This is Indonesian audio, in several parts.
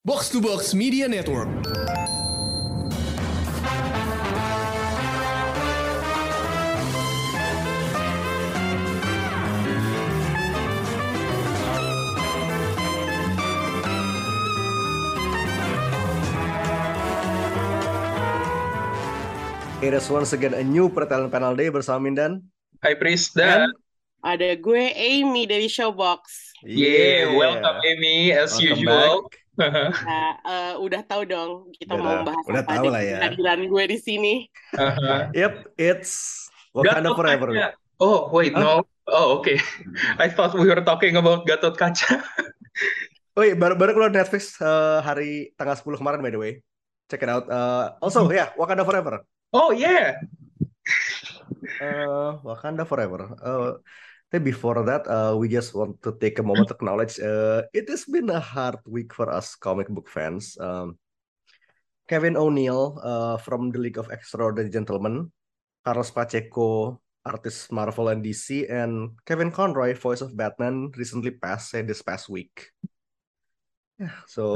Box to Box Media Network. It is once again a new pertanyaan panel day bersama Mindan. Hai Pris dan ada gue Amy dari Showbox. Yeah, welcome Amy as welcome usual. Back. Nah, udah tahu dong kita udah, mau bahas apa di kehadiran gue di sini. Yep, it's Wakanda Forever. Kaca. Oh wait, no. Oh okay. I thought we were talking about Gatot Kaca. Oh iya, baru keluar Netflix hari tanggal 10 kemarin by the way. Check it out. Also ya, yeah, Wakanda Forever. Oh yeah. Wakanda Forever. Before that, we just want to take a moment to acknowledge it has been a hard week for us comic book fans. Kevin O'Neill from the League of Extraordinary Gentlemen, Carlos Pacheco, artist Marvel and DC, and Kevin Conroy, voice of Batman, recently passed this past week. Yeah, so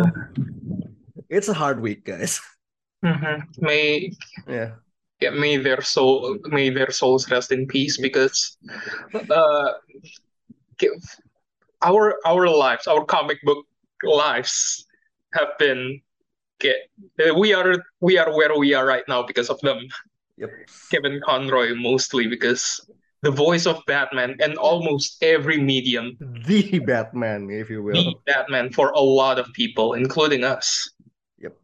it's a hard week, guys. May their souls rest in peace, because our lives, our comic book lives, have been we are where we are right now because of them. Yep. Kevin Conroy mostly, because the voice of Batman and almost every medium, the Batman, if you will, the Batman for a lot of people, including us. Yep.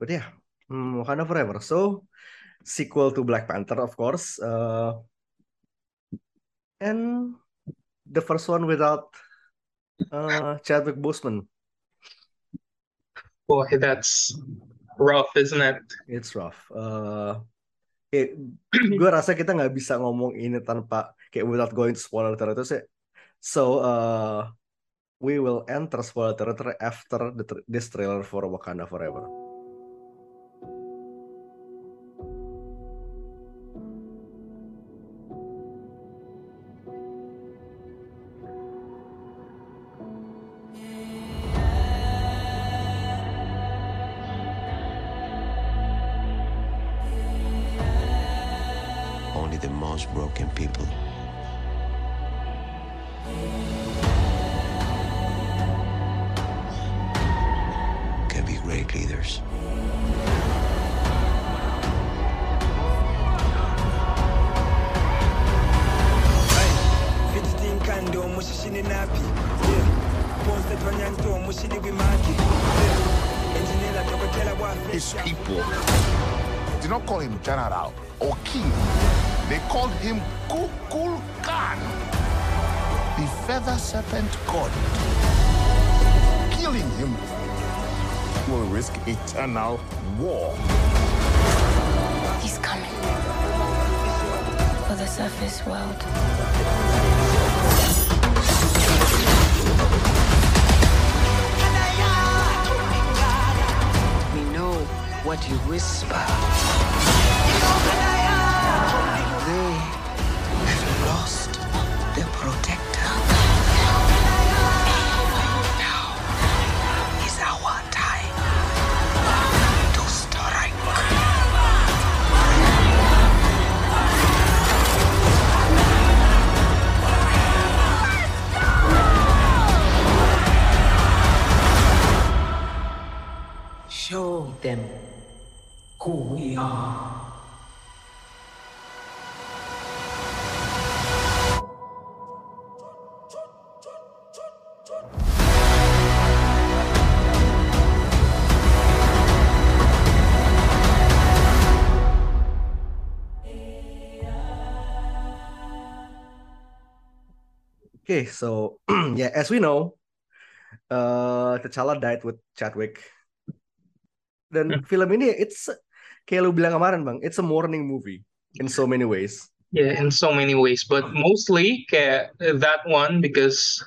But yeah. Wakanda Forever. So, sequel to Black Panther, of course. And the first one without Chadwick Boseman. Boy, that's rough, isn't it? It's rough. Gue rasa kita nggak bisa ngomong ini tanpa kayak without going to spoiler territory. So, we will enter spoiler territory after this trailer for Wakanda Forever. Broken people can be great leaders. His people did not call him general or king. They called him Kukulkan, the feather serpent god. Killing him will risk eternal war. He's coming for the surface world. We know what you whisper. They have lost their protector. Now is our time to strike. Show them who we are. Okay, so yeah, as we know, T'Challa died with Chadwick. Dan film ini, it's kayak lu bilang kemarin bang, it's a mourning movie in so many ways. Yeah, in so many ways, but mostly kayak that one, because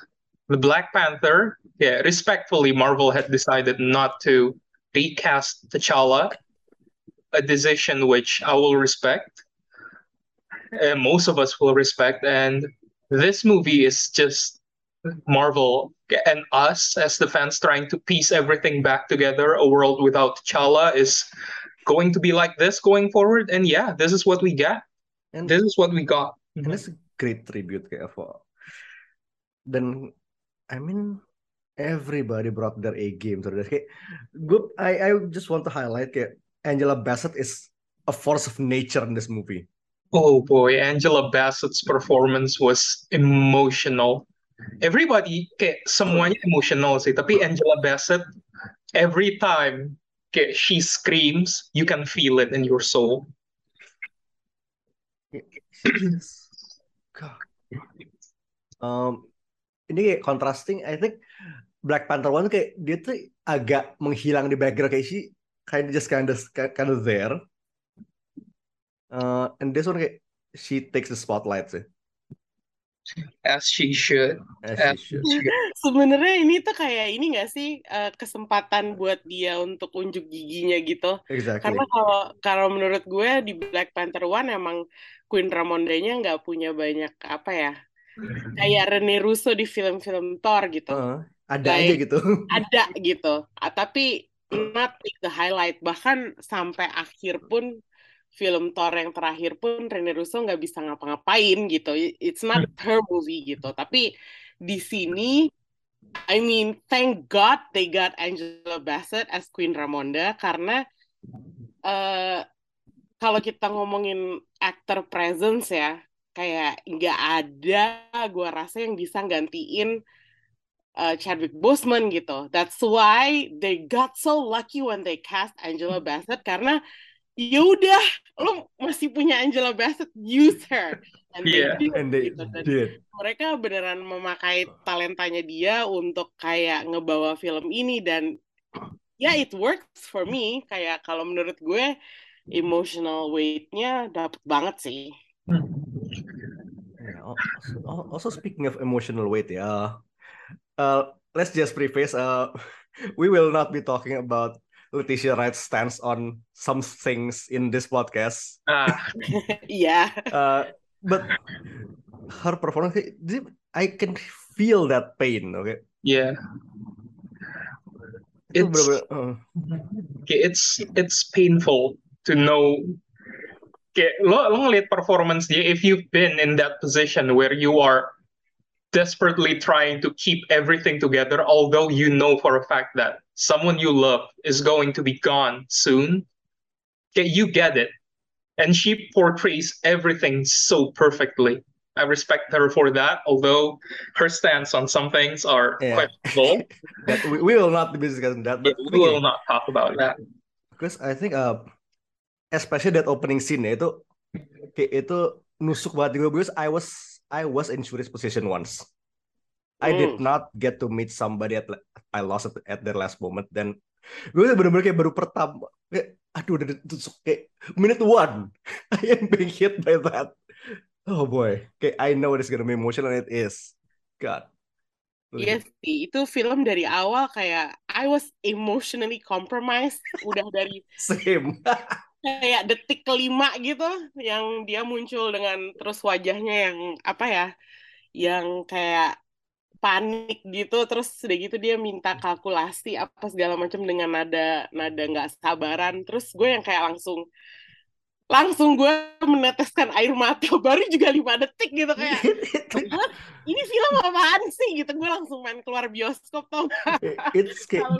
the Black Panther, yeah, respectfully, Marvel had decided not to recast T'Challa, a decision which I will respect, most of us will respect, and this movie is just Marvel and us as the fans trying to piece everything back together. A world without T'Challa is going to be like this going forward, and yeah, this is what we get. And this is what we got. And it's a great tribute kayak for. Then I mean everybody brought their A game. So kayak good. I just want to highlight kayak Angela Bassett is a force of nature in this movie. Oh boy, Angela Bassett's performance was emotional. Everybody kayak semuanya emotional sih, tapi Angela Bassett every time kayak she screams, you can feel it in your soul. Ini kayak contrasting. I think Black Panther 1 kayak dia tuh agak menghilang di background, kayak she kind of just kind of there. And this one kayak she takes the spotlight sih. As she should. As she should. Sebenarnya ini tuh kayak ini nggak sih kesempatan buat dia untuk unjuk giginya gitu. Exactly. Karena kalau menurut gue di Black Panther 1 emang Queen Ramondanya nggak punya banyak apa ya, kayak Rene Russo di film-film Thor gitu. Ada aja gitu. Tapi not like the highlight. Bahkan sampai akhir pun film Thor yang terakhir pun Rene Russo nggak bisa ngapa-ngapain gitu. It's not her movie gitu. Tapi di sini, I mean, thank God they got Angela Bassett as Queen Ramonda, karena kalau kita ngomongin actor presence ya, kayak nggak ada gua rasa yang bisa gantiin Chadwick Boseman gitu. That's why they got so lucky when they cast Angela Bassett, karena yaudah, lo masih punya Angela Bassett, use her. And they did. Mereka beneran memakai talentanya dia untuk kayak ngebawa film ini, dan ya it works for me. Kayak kalau menurut gue emotional weight-nya dapet banget sih. Also speaking of emotional weight ya, let's just preface, we will not be talking about Letitia Wright stands on some things in this podcast. Yeah. But her performance, I can feel that pain. Okay. Yeah. It's painful to know. Okay, lo ngeliat performance dia. If you've been in that position where you are desperately trying to keep everything together, although you know for a fact that someone you love is going to be gone soon, you get it. And she portrays everything so perfectly. I respect her for that, although her stance on some things are questionable. We will not be discussing that. But we will not talk about that. Because I think, especially that opening scene, itu nusuk banget gue, because I was in Shuri's position once. I did not get to meet somebody I lost at their last moment. Then gue bener-bener kayak baru pertama kayak, aduh udah ditusuk kayak minute one. I am being hit by that. Oh boy, kayak I know it's gonna be emotional, and it is. God. Yes, itu film dari awal kayak I was emotionally compromised. Udah dari same. Kayak detik kelima gitu, yang dia muncul dengan terus wajahnya yang apa ya, yang kayak panik gitu, terus udah gitu dia minta kalkulasi apa segala macam dengan nada nggak sabaran. Terus gue yang kayak langsung gue meneteskan air mata, baru juga 5 detik gitu, kayak ini film apaan sih gitu. Gue langsung main keluar bioskop, tau gak?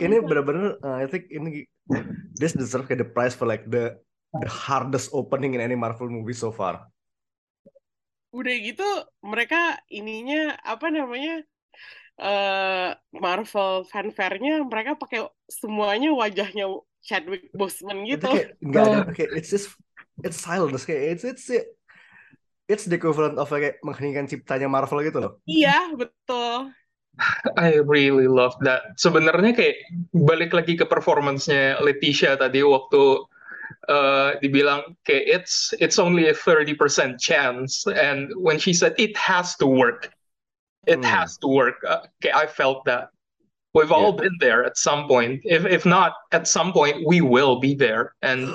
Ini bener-bener I think ini this deserve kayak the prize for like the hardest opening in any Marvel movie so far. Udah gitu mereka ininya apa namanya, Marvel fanfare-nya mereka pakai semuanya wajahnya Chadwick Boseman gitu. Enggak ada, kayak it's just it's silence, kayak it's the equivalent of kayak mengheningkan ciptanya Marvel gitu loh. Iya, betul. I really love that. Sebenarnya kayak balik lagi ke performance-nya Letitia tadi waktu dibilang kayak it's only a 30% chance, and when she said it has to work. It has to work. Okay, I felt that. We've all been there at some point. If not, at some point, we will be there. And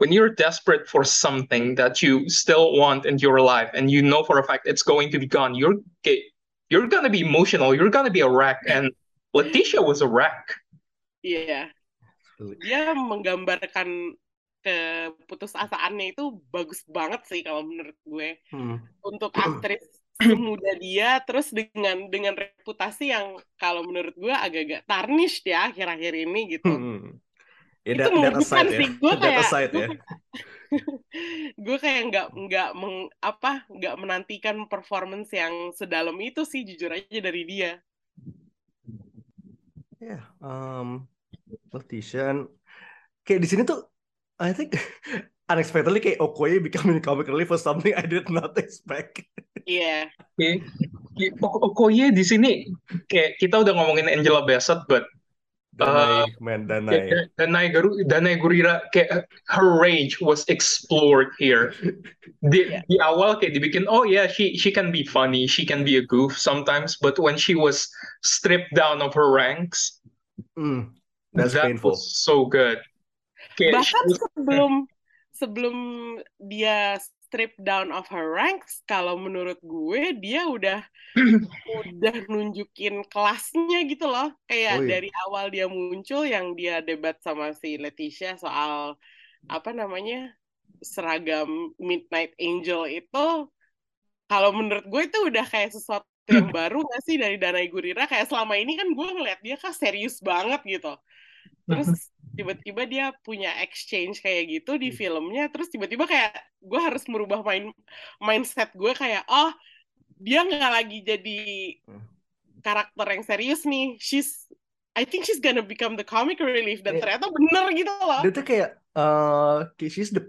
when you're desperate for something that you still want in your life, and you know for a fact it's going to be gone, you're you're gonna be emotional, you're gonna be a wreck, and Letitia was a wreck. Iya, dia menggambarkan keputusasaannya itu bagus banget sih kalau menurut gue. Untuk aktris muda dia, terus dengan reputasi yang kalau menurut gue agak-agak tarnish ya akhir-akhir ini gitu. Ya, itu menggunakan sih gue kayak gue kayak nggak menantikan performance yang sedalam itu sih jujur aja dari dia. Ya, Letitia kayak di sini tuh I think unexpectedly kayak Okoye becoming comic relief for something I did not expect. Iya. Yeah. Okay. Okoye di sini kayak kita udah ngomongin Angela Bassett, but Danai Gurira, kayak her range was explored here. Di awal kayak dibikin, oh yeah, she can be funny, she can be a goof sometimes, but when she was stripped down of her ranks, that painful. Was so good. Okay, bahkan sebelum dia strip down of her ranks, kalau menurut gue dia udah nunjukin kelasnya gitu loh, kayak dari awal dia muncul yang dia debat sama si Letitia soal apa namanya seragam Midnight Angel itu, kalau menurut gue itu udah kayak sesuatu yang baru nggak sih dari Danai Gurira, kayak selama ini kan gue ngeliat dia kan serius banget gitu, terus tiba-tiba dia punya exchange kayak gitu di filmnya, terus tiba-tiba kayak gue harus merubah mindset gue kayak, oh dia nggak lagi jadi karakter yang serius nih, I think she's gonna become the comic relief, dan ternyata bener gitu loh. Dia tuh kayak she's the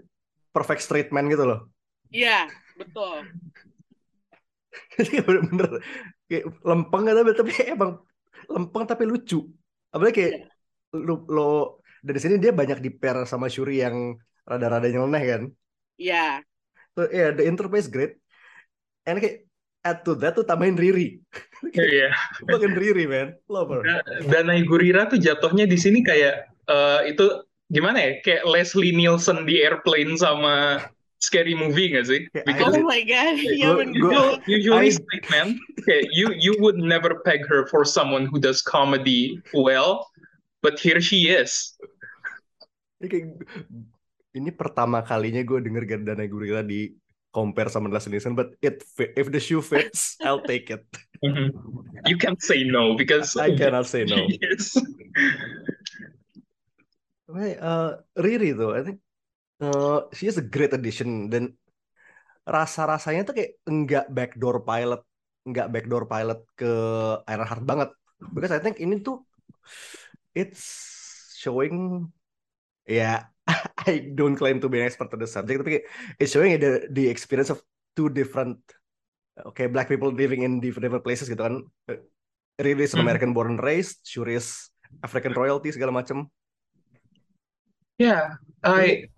perfect straight man gitu loh. Iya, betul. Bener-bener kayak lempeng tapi emang lempeng tapi lucu. Apalagi kayak lo dari sini dia banyak di pair sama Shuri yang rada-rada nyeleneh kan? Iya. Yeah. So, yeah, the interplay is great. And kayak add to that tuh tambahin Riri. Iya. Bukan Riri, man. Lover. Danai Gurira tuh jatuhnya di sini kayak itu gimana ya? Kayak Leslie Nielsen di Airplane sama Scary Movie nggak sih? Because, oh my god, yeah, usually straight man. Okay, you would never peg her for someone who does comedy well. But here she is. Ini pertama kalinya gue denger Danai Gurira di compare sama Leslie Nielsen, but if the shoe fits, I'll take it. You can't say no because I cannot say no. Yes. Riri though, I think she is a great addition, dan rasa-rasanya tuh kayak enggak backdoor pilot ke Ironheart banget. Because I think ini tuh it's showing, yeah, I don't claim to be an expert on the subject, tapi it's showing the experience of two different, black people living in different places gitu kan. Riri is American born and raised, Shuri is African royalty segala macam. Yeah, I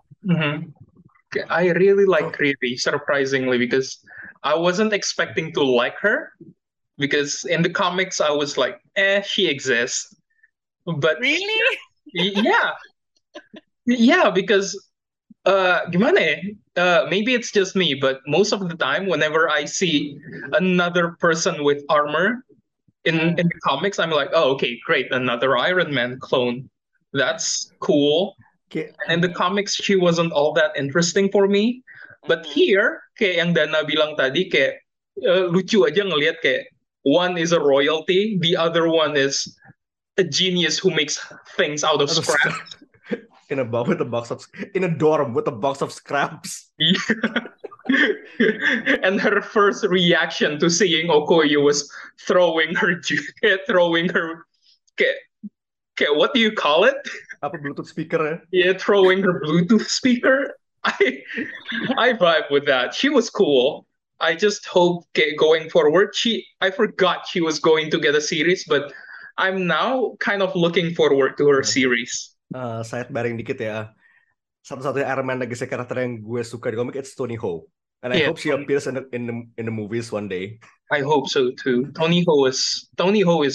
really like Riri, surprisingly, because I wasn't expecting to like her, because in the comics I was like, she exists. But really? Yeah, because maybe it's just me, but most of the time whenever I see another person with armor in the comics, I'm like, oh, okay, great, another Iron Man clone. That's cool. Okay. And in the comics, she wasn't all that interesting for me. But here, kayak yang Dana bilang tadi, kayak lucu aja ngelihat kayak one is a royalty, the other one is a genius who makes things out of scrap. In a dorm with a box of scraps. Yeah. And her first reaction to seeing Okoye was throwing her. Okay, what do you call it? Apa Bluetooth speaker ya? Yeah, throwing her Bluetooth speaker. I vibe with that. She was cool. I just hope going forward, I forgot she was going to get a series, but I'm now kind of looking forward to her series. Sidebarring dikit ya. Satu-satunya Iron Man legacy karakter yang gue suka di komik it's Tony Ho. And I hope she appears in the movies one day. I hope so too. Tony Ho is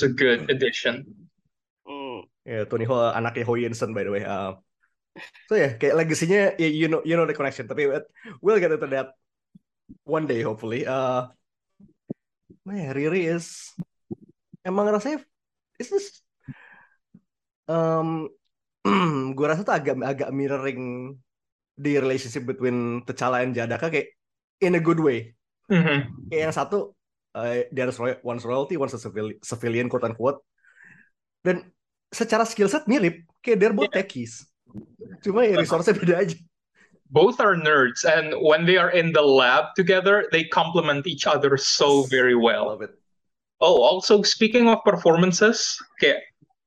a good addition. Yeah, Tony Ho anaknya Ho Yinsen by the way. Kayak legasinya you know the connection, tapi we'll get into that one day hopefully. man, Riri is emang rasanya is this, gue rasa tuh agak mirroring the relationship between T'Challa and N'Jadaka kayak in a good way. Mm-hmm. Kayak yang satu dia harus one's royalty, one's a civilian quote unquote. Dan secara skill set mirip, kayak they're both techies. Cuma ya resource-nya beda aja. Both are nerds, and when they are in the lab together, they complement each other so very well. Love it. Oh, also speaking of performances, okay,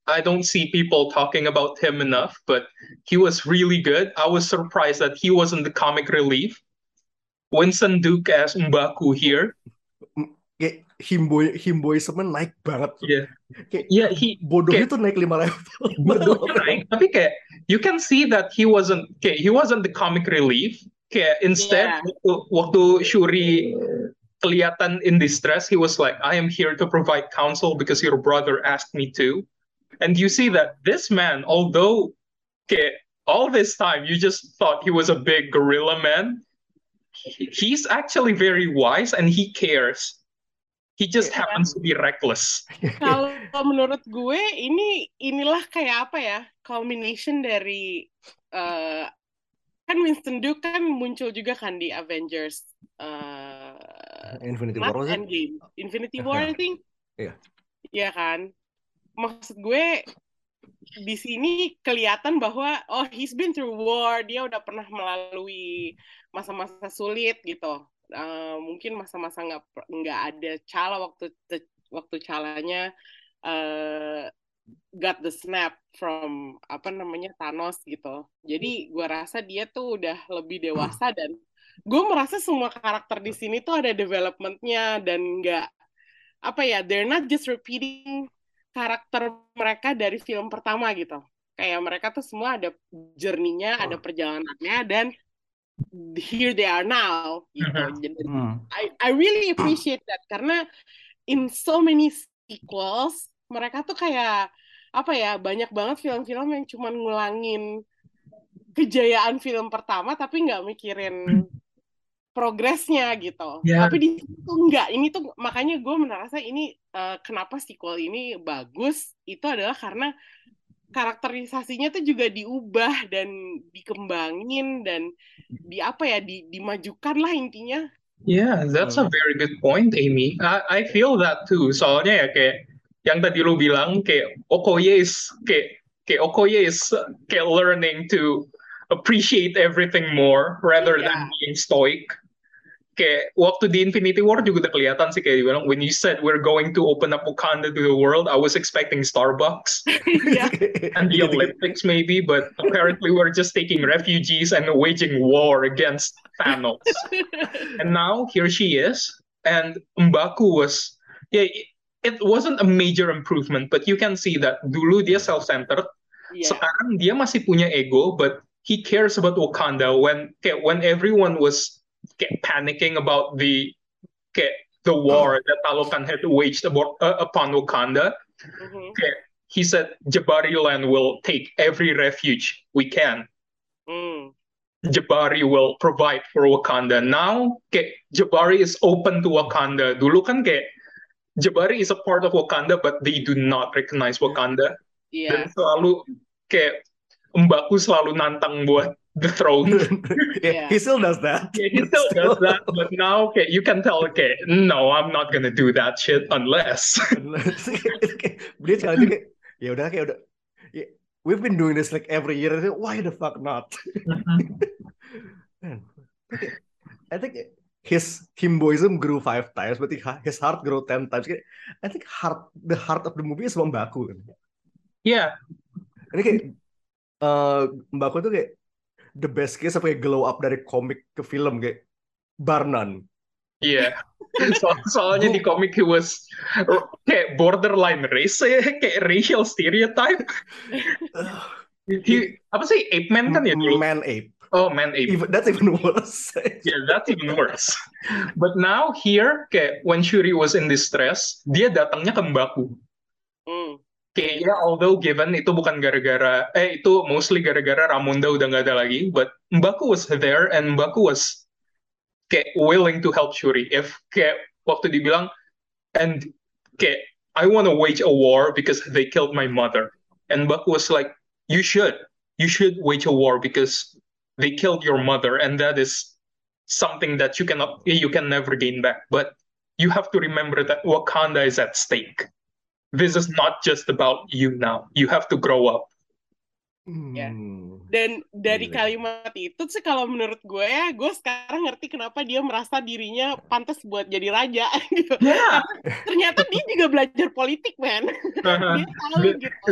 I don't see people talking about him enough, but he was really good. I was surprised that he wasn't the comic relief. Winston Duke as Mbaku here. Kayak himboismen naik banget. Iya. Yeah. Bodohnya tuh naik 5 level. Bodohnya naik, tapi kayak you can see that he wasn't the comic relief. Kayak instead waktu Shuri kelihatan in distress, he was like, I am here to provide counsel because your brother asked me to. And you see that this man, although all this time you just thought he was a big gorilla man, he's actually very wise and he cares. He just happens to be reckless. Kalau menurut gue inilah kayak apa ya, culmination dari kan Winston Duke kan muncul juga kan di Avengers Infinity War Endgame. Infinity War I think. Iya. Iya kan? Maksud gue di sini kelihatan bahwa oh he's been through war, dia udah pernah melalui masa-masa sulit gitu. Mungkin masa-masa nggak ada T'Challa waktu T'Challanya got the snap from Thanos gitu. Jadi gue rasa dia tuh udah lebih dewasa dan gue merasa semua karakter di sini tuh ada developmentnya dan nggak they're not just repeating karakter mereka dari film pertama gitu. Kayak mereka tuh semua ada journey-nya, ada perjalanannya, dan here they are now. Gitu. I really appreciate that karena in so many sequels mereka tuh kayak banyak banget film-film yang cuman ngulangin kejayaan film pertama tapi nggak mikirin progresnya gitu. Yeah. Tapi di situ enggak. Ini tuh makanya gue merasa ini kenapa sequel ini bagus itu adalah karena karakterisasinya tuh juga diubah dan dikembangin dan dimajukan lah intinya. Yeah, that's a very good point, Amy. I feel that too. Soalnya ya kayak yang tadi lu bilang kayak Okoye is learning to appreciate everything more rather than being stoic. Kayak waktu di Infinity War juga udah kelihatan sih kayak dibilang, when you said we're going to open up Wakanda to the world, I was expecting Starbucks and the Olympics maybe, but apparently we're just taking refugees and waging war against Thanos. And now here she is, and Mbaku was, it wasn't a major improvement, but you can see that dulu dia self-centered, sekarang dia masih punya ego, but he cares about Wakanda when everyone was panicking about the war that Talokan had waged upon Wakanda. Mm-hmm. He said, Jabariland will take every refuge we can. Mm. Jabari will provide for Wakanda. Now, Jabari is open to Wakanda. Dulu kan Jabari is a part of Wakanda, but they do not recognize Wakanda. Yeah. Dan selalu Mbaku selalu nantang buat the throne. He still does that. Yeah, he still does that. But now, you can tell, no, I'm not gonna do that shit unless. Dia sekali lagi, ya udah. We've been doing this like every year. Why the fuck not? I think his himboism grew 5 times, but his heart grew 10 times. I think the heart of the movie is Mbaku. Yeah. Ini Mbaku tuh the best case apa glow up dari komik ke film kayak Barnan. Iya. Yeah. Soalnya di komik he was borderline race, racial stereotype. Ape Man kan ya dulu? Man Ape. Oh, Man Ape. That's even worse. Yeah, that's even worse. But now here when Shuri was in distress, dia datangnya ke Mbaku. Mm. Kayaknya although given itu bukan gara-gara itu mostly gara-gara Ramonda udah nggak ada lagi, but Mbaku was there and Mbaku was willing to help Shuri. If waktu dibilang and okay, I want to wage a war because they killed my mother. And Mbaku was like, you should wage a war because they killed your mother, and that is something that you can never gain back. But you have to remember that Wakanda is at stake. This is not just about you now. You have to grow up. Ya. Dan dari kalimat itu sih kalau menurut gue ya, gue sekarang ngerti kenapa dia merasa dirinya pantas buat jadi raja gitu. Yeah. Ternyata dia juga belajar politik, man. Dia tahu gitu.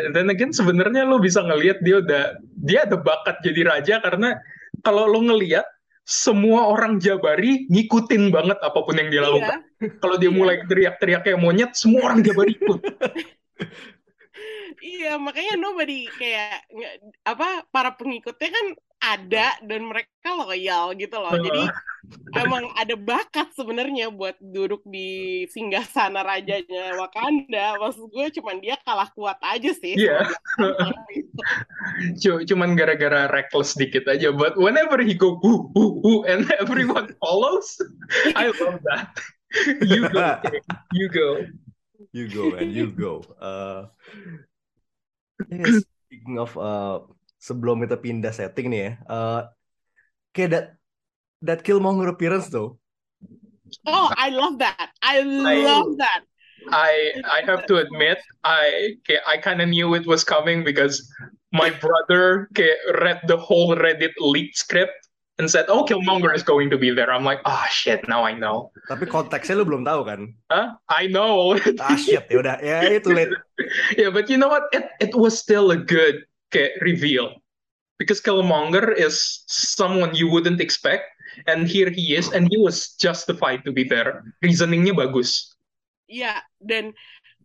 Dan again sebenarnya lo bisa ngelihat dia ada bakat jadi raja, karena kalau lo ngelihat semua orang Jabari ngikutin banget apapun yang dia lakukan. Yeah. Kalau dia mulai teriak-teriak kayak monyet, semua orang Jabari ikut. Iya, makanya nobody kayak apa, para pengikutnya kan ada dan mereka loyal gitu loh. Jadi emang ada bakat sebenarnya buat duduk di singgasana rajanya Wakanda. Maksud gue cuman dia kalah kuat aja sih. Iya. Yeah. Cuman gara-gara reckless dikit aja. But whenever he go who and everyone follows, I love that. You go. Speaking of sebelum kita pindah setting nih ya, kayak that Killmonger appearance though. Oh, I love that. I love that. I have to admit, I kind of knew it was coming because my brother read the whole Reddit leaked script and said, "Oh, Killmonger is going to be there." I'm like, "Ah, oh, shit, now I know." Tapi konteksnya lu belum tahu kan? Huh? I know. Ah, shit, yaudah. Ya, itu late. Yeah, but you know what? It was still a good reveal. Because Killmonger is someone you wouldn't expect, and here he is, and he was justified to be there. Reasoningnya bagus. Iya, yeah, dan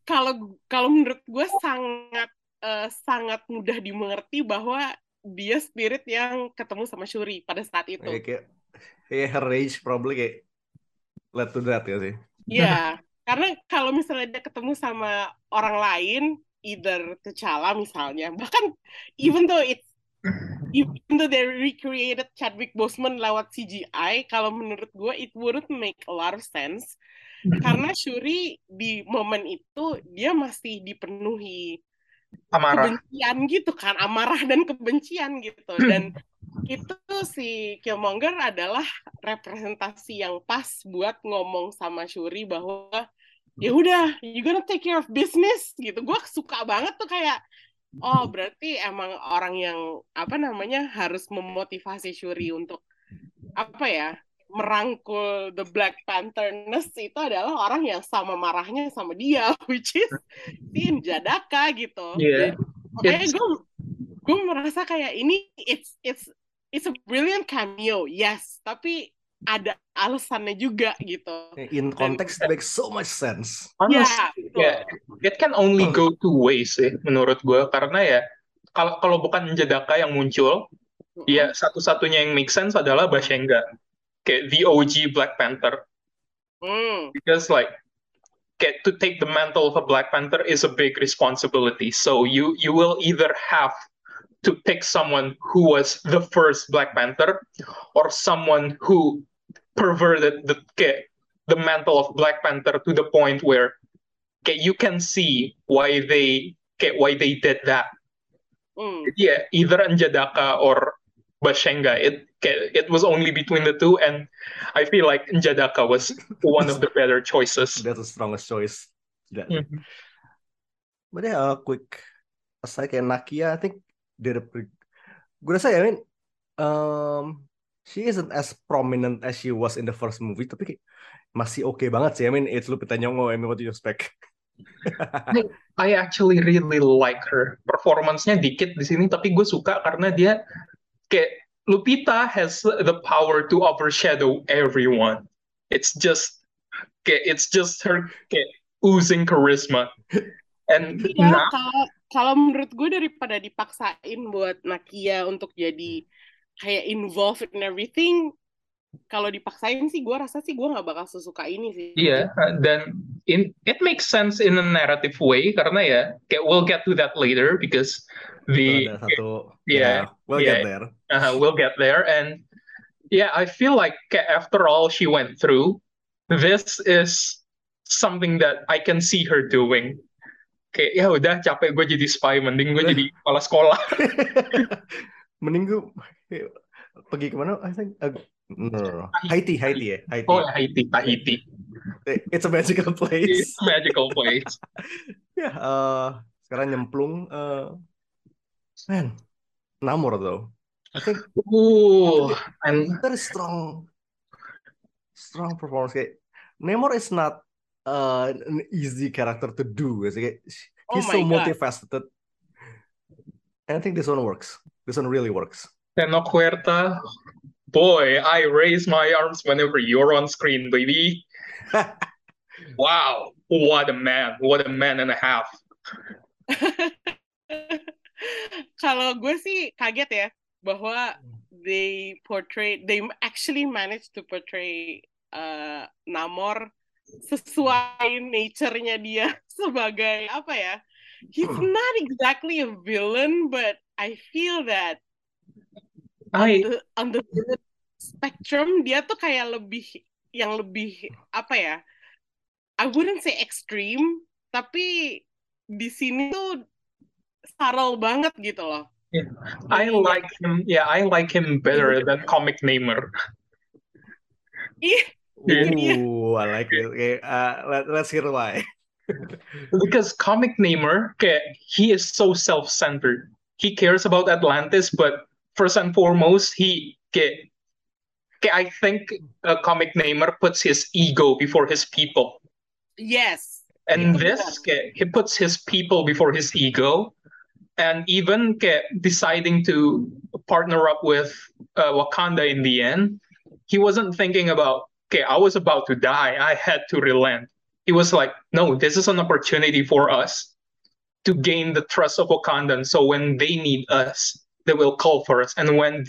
kalau menurut gue sangat mudah dimengerti bahwa dia spirit yang ketemu sama Shuri pada saat itu. Kayak her rage probably kayak led to that ya sih. Iya, karena kalau misalnya dia ketemu sama orang lain, either T'Challa misalnya, bahkan even though they recreated Chadwick Boseman lewat CGI, kalau menurut gue it wouldn't make a lot of sense. Karena Shuri di momen itu dia masih dipenuhi amarah, kebencian gitu kan, amarah dan kebencian gitu, dan itu si Killmonger adalah representasi yang pas buat ngomong sama Shuri bahwa ya udah, you gonna take care of business gitu. Gue suka banget tuh, kayak oh berarti emang orang yang apa namanya harus memotivasi Shuri untuk apa ya, merangkul the Black Panther-ness itu adalah orang yang sama marahnya sama dia, which is si N'Jadaka gitu. Yeah. Makanya gue merasa kayak ini it's a brilliant cameo, yes, tapi ada alasannya juga gitu. In context makes so much sense. Honestly, yeah, it can only go two ways sih menurut gue, karena ya kalau bukan N'Jadaka yang muncul, ya satu-satunya yang make sense adalah Bashenga. The OG Black Panther, because like to take the mantle of a Black Panther is a big responsibility. So you will either have to pick someone who was the first Black Panther, or someone who perverted the mantle of Black Panther to the point where you can see why they did that. Yeah, either N'Jadaka or Bashenga. It was only between the two, and I feel like N'Jadaka was one of the better choices. That's the strongest choice. Mm-hmm. But yeah, a quick aside, kayak Nakia, I think did a pretty... Gue rasa ya, I mean, she isn't as prominent as she was in the first movie, tapi kayak masih okay banget sih. I mean, it's Lupita Nyong'o, I mean, what do you expect? I actually really like her. Performance-nya dikit di sini, tapi gue suka karena dia kayak Lupita has the power to overshadow everyone. It's just her oozing charisma. And ya, nah, kalau menurut gue daripada dipaksain buat Nakia untuk jadi kayak involved in everything, kalau dipaksain sih gue rasa sih gue nggak bakal sesuka ini sih. Iya, yeah, dan it makes sense in a narrative way karena ya we'll get to that later because we'll get there, and yeah, I feel like after all she went through, this is something that I can see her doing. Kayak, ya udah capek gue jadi spy, mending gue jadi kepala sekolah. Mending gue pergi kemana? I think no. Haiti ya. Haiti. Oh, Haiti. It's a magical place. It's a magical place. Ya, sekarang nyemplung. Man, Namor though. I think. And very strong performance. Kayak, Namor is not an easy character to do. Kayak, he's so multifaceted. And I think this one works. This one really works. Teno Huerta, boy, I raise my arms whenever you're on screen, baby. Wow, what a man and a half. Kalau gue sih kaget ya bahwa they actually managed to portray Namor sesuai nature-nya dia sebagai apa ya? He's not exactly a villain, but I feel that on the villain spectrum dia tuh kayak lebih apa ya? I wouldn't say extreme, tapi di sini tuh subtle banget gitu loh. Yeah. I like him better than comic Namor. Ooh, I like it. Okay, let's hear why. Because comic Namor, he is so self-centered. He cares about Atlantis, but first and foremost, I think comic Namor puts his ego before his people. Yes. And this, he puts his people before his ego. And even deciding to partner up with Wakanda in the end, he wasn't thinking about, I was about to die, I had to relent. He was like, no, this is an opportunity for us to gain the trust of Wakandans. So when they need us, they will call for us. And when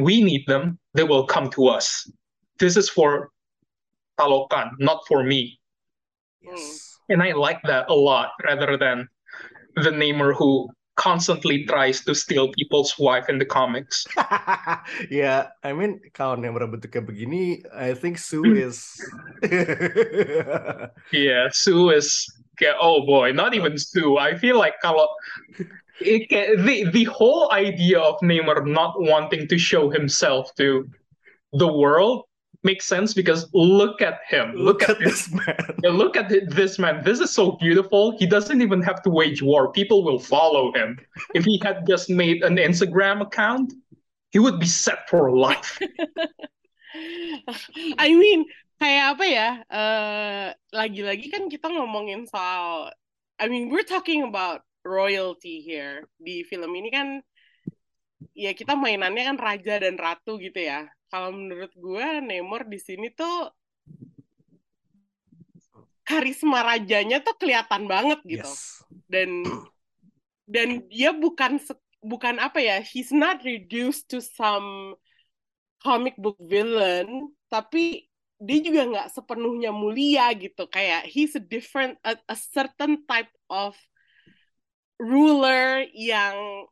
we need them, they will come to us. This is for Talokan, not for me. Yes. And I like that a lot, rather than the Namor who constantly tries to steal people's wife in the comics. Yeah, I mean, kalau Namor bentuknya begini, I think Sue is... yeah, Sue is... Oh boy, not even Sue. I feel like kalau... The whole idea of Namor not wanting to show himself to the world makes sense, because look at him. Look at this man. Yeah, look at this man. This is so beautiful. He doesn't even have to wage war. People will follow him. If he had just made an Instagram account, he would be set for life. I mean, kayak apa ya? Lagi-lagi kan kita ngomongin soal... I mean, we're talking about royalty here. Di film ini kan ya kita mainannya kan raja dan ratu gitu ya. Kalau menurut gue Namor di sini tuh karisma rajanya tuh kelihatan banget gitu. Yes. Dan dia bukan apa ya, he's not reduced to some comic book villain, tapi dia juga nggak sepenuhnya mulia gitu. Kayak he's a different a certain type of ruler yang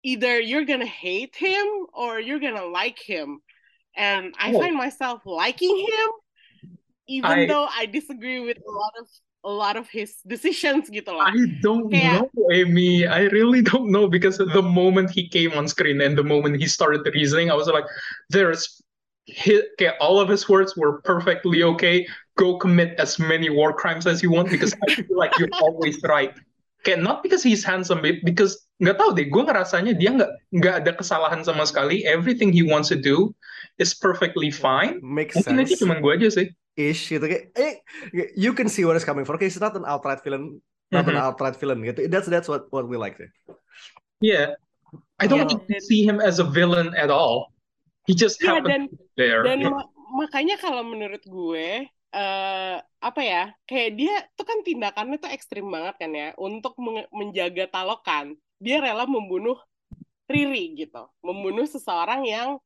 either you're gonna hate him or you're gonna like him, and I find myself liking him even though I disagree with a lot of his decisions gitu loh. I don't know, Amy. I really don't know, because the moment he came on screen and the moment he started the reasoning, I was like, all of his words were perfectly okay. Go commit as many war crimes as you want, because I feel like you're always right. Kayak not because he's handsome, because nggak tahu deh, gue ngerasanya dia nggak ada kesalahan sama sekali. Everything he wants to do is perfectly fine. Makes sense. Mungkin aja cuma gue aja sih. Ish gitu kayak, you can see what is coming for. He's not an outright villain, gitu. That's what we like. Yeah, I don't see him as a villain at all. He just happened there. Dan makanya kalau menurut gue. Apa ya, kayak dia tuh kan tindakannya tuh ekstrim banget kan ya, untuk menjaga Talokan dia rela membunuh Riri gitu, membunuh seseorang yang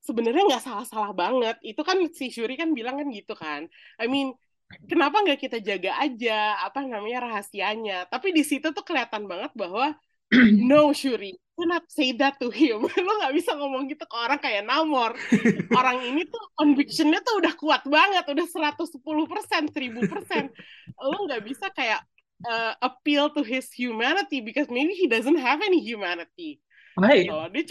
sebenarnya nggak salah-salah banget. Itu kan si Shuri kan bilang kan gitu kan, I mean kenapa nggak kita jaga aja apa namanya rahasianya, tapi di situ tuh kelihatan banget bahwa no Shuri, cannot say that to him. Lo gak bisa ngomong gitu ke orang kayak Namor. Orang ini tuh conviction-nya tuh udah kuat banget, udah 110%, 1000%. Lo gak bisa kayak appeal to his humanity because maybe he doesn't have any humanity. Right. So, dia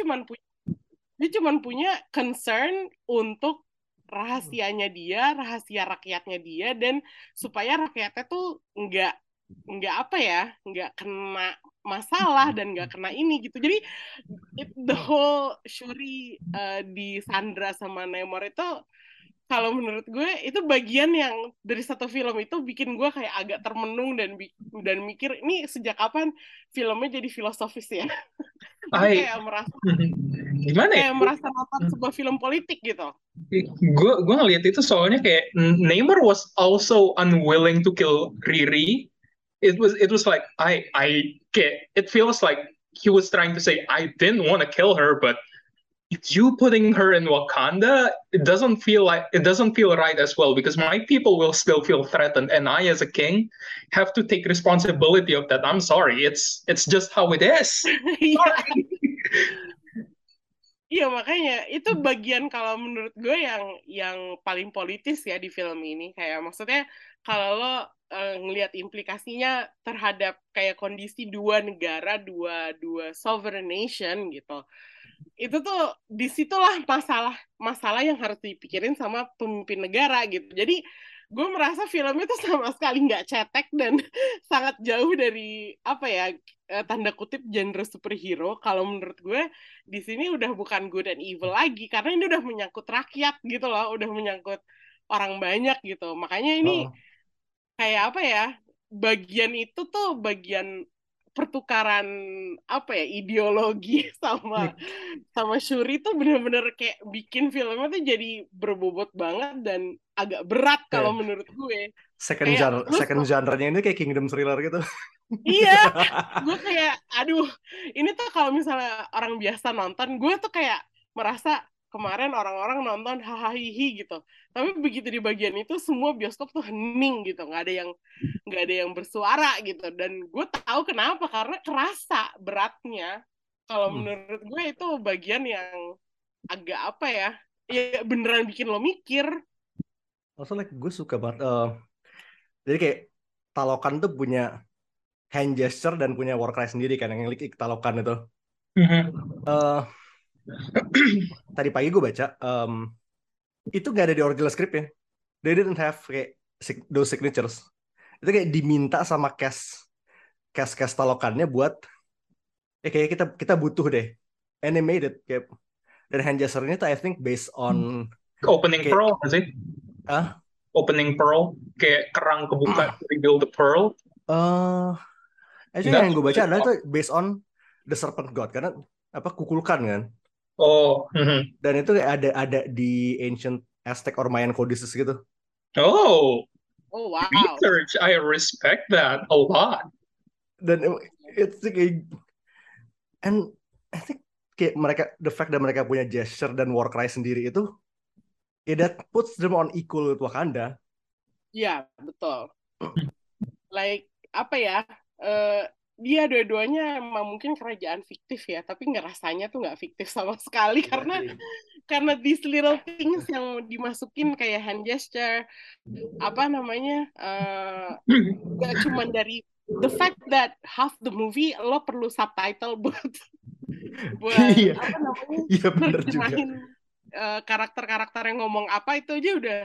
cuman punya concern untuk rahasianya dia, rahasia rakyatnya dia, dan supaya rakyatnya tuh nggak kena masalah dan nggak kena ini gitu. Jadi the whole Shuri di Sandra sama Namor itu, kalau menurut gue itu bagian yang dari satu film itu bikin gue kayak agak termenung dan mikir ini sejak kapan filmnya jadi filosofis ya. Kayak merasa gimana ya? Kayak merasa nonton sebuah film politik gitu. Gue ngeliat itu soalnya kayak Namor was also unwilling to kill Riri. It was like I it feels like he was trying to say I didn't want to kill her, but you putting her in Wakanda, it doesn't feel right as well, because my people will still feel threatened, and I as a king have to take responsibility of that. I'm sorry, it's just how it is. Iya, makanya itu bagian kalau menurut gue yang paling politis ya di film ini. Kayak maksudnya kalau lo ngelihat implikasinya terhadap kayak kondisi dua negara, dua sovereign nation gitu. Itu tuh disitulah masalah yang harus dipikirin sama pemimpin negara gitu. Jadi gue merasa film itu sama sekali nggak cetek dan sangat jauh dari apa ya, tanda kutip genre superhero. Kalau menurut gue di sini udah bukan good and evil lagi, karena ini udah menyangkut rakyat gitu loh, udah menyangkut orang banyak gitu. Makanya ini kayak apa ya, bagian itu tuh bagian pertukaran apa ya, ideologi sama Shuri tuh benar-benar kayak bikin filmnya tuh jadi berbobot banget dan agak berat kalau menurut gue. Second genre-nya ini kayak Kingdom Thriller gitu. Iya, gue kayak aduh, ini tuh kalau misalnya orang biasa nonton, gue tuh kayak merasa kemarin orang-orang nonton hahaha gitu, tapi begitu di bagian itu semua bioskop tuh hening gitu, nggak ada yang bersuara gitu, dan gue tahu kenapa, karena kerasa beratnya. Kalau menurut gue itu bagian yang agak apa ya, ya beneran bikin lo mikir. Also like gue suka banget, jadi kayak Talokan tuh punya hand gesture dan punya war cry sendiri kan yang ngelik Talokan itu. Tadi pagi gue baca itu gak ada di original scriptnya. They didn't have kayak those signatures. Itu kayak diminta sama cast Talokannya buat kayak kita butuh deh. And they made it kayak. Dan hand gesture-nya tuh I think based on opening kayak, pearl sih. Opening pearl kayak kerang kebuka reveal the pearl. Yang gue baca adalah itu based on the serpent god, karena apa kukulkan kan. Dan itu ada di ancient Aztec or Mayan codices gitu. Oh wow. Research, I respect that a lot. Dan it's like, and I think kayak mereka, the fact that mereka punya gesture dan war cry sendiri itu, that puts them on equal with Wakanda. Ya, betul. Like apa ya? Dia dua-duanya emang mungkin kerajaan fiktif ya, tapi ngerasanya tuh nggak fiktif sama sekali, karena these little things yang dimasukin kayak hand gesture, apa namanya, nggak cuma dari the fact that half the movie lo perlu subtitle buat apa namanya, terjemahin karakter-karakter yang ngomong apa, itu aja udah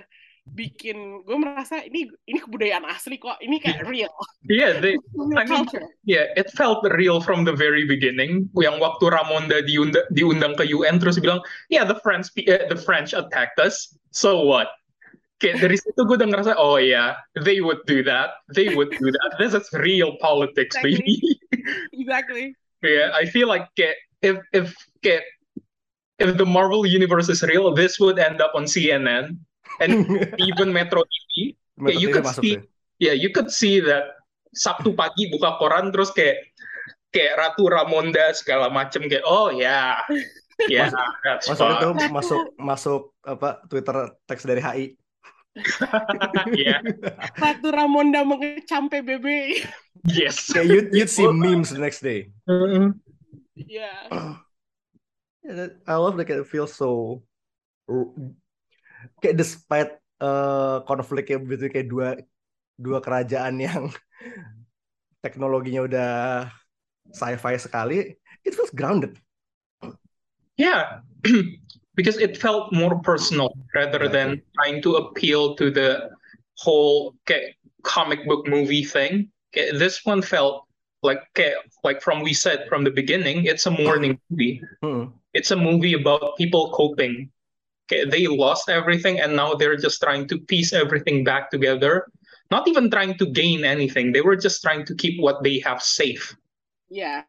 bikin gue merasa ini kebudayaan asli kok, ini kayak real. It felt real from the very beginning. Yang waktu Ramonda diundang ke UN terus bilang, the French attacked us, so what? Kayak dari situ gue udah ngerasa, oh yeah, they would do that. This is real politics, baby. Exactly. Yeah, I feel like if the Marvel universe is real, this would end up on CNN. And even Metro TV, kayak you could see that Sabtu pagi buka koran terus kayak Ratu Ramonda segala macem, kayak oh ya, masuk apa Twitter teks dari HI. Ratu Ramonda mengecam PBB. Yes. You'd see memes the next day. Yeah. And I love that it feels so kayak despite konfliknya between kayak dua kerajaan yang teknologinya udah sci-fi sekali, it feels grounded. Yeah. Because it felt more personal rather than trying to appeal to the whole comic book movie thing. This one felt like from we said from the beginning, it's a mourning movie. Hmm. It's a movie about people coping. They lost everything and now they're just trying to piece everything back together. Not even trying to gain anything. They were just trying to keep what they have safe. Yeah.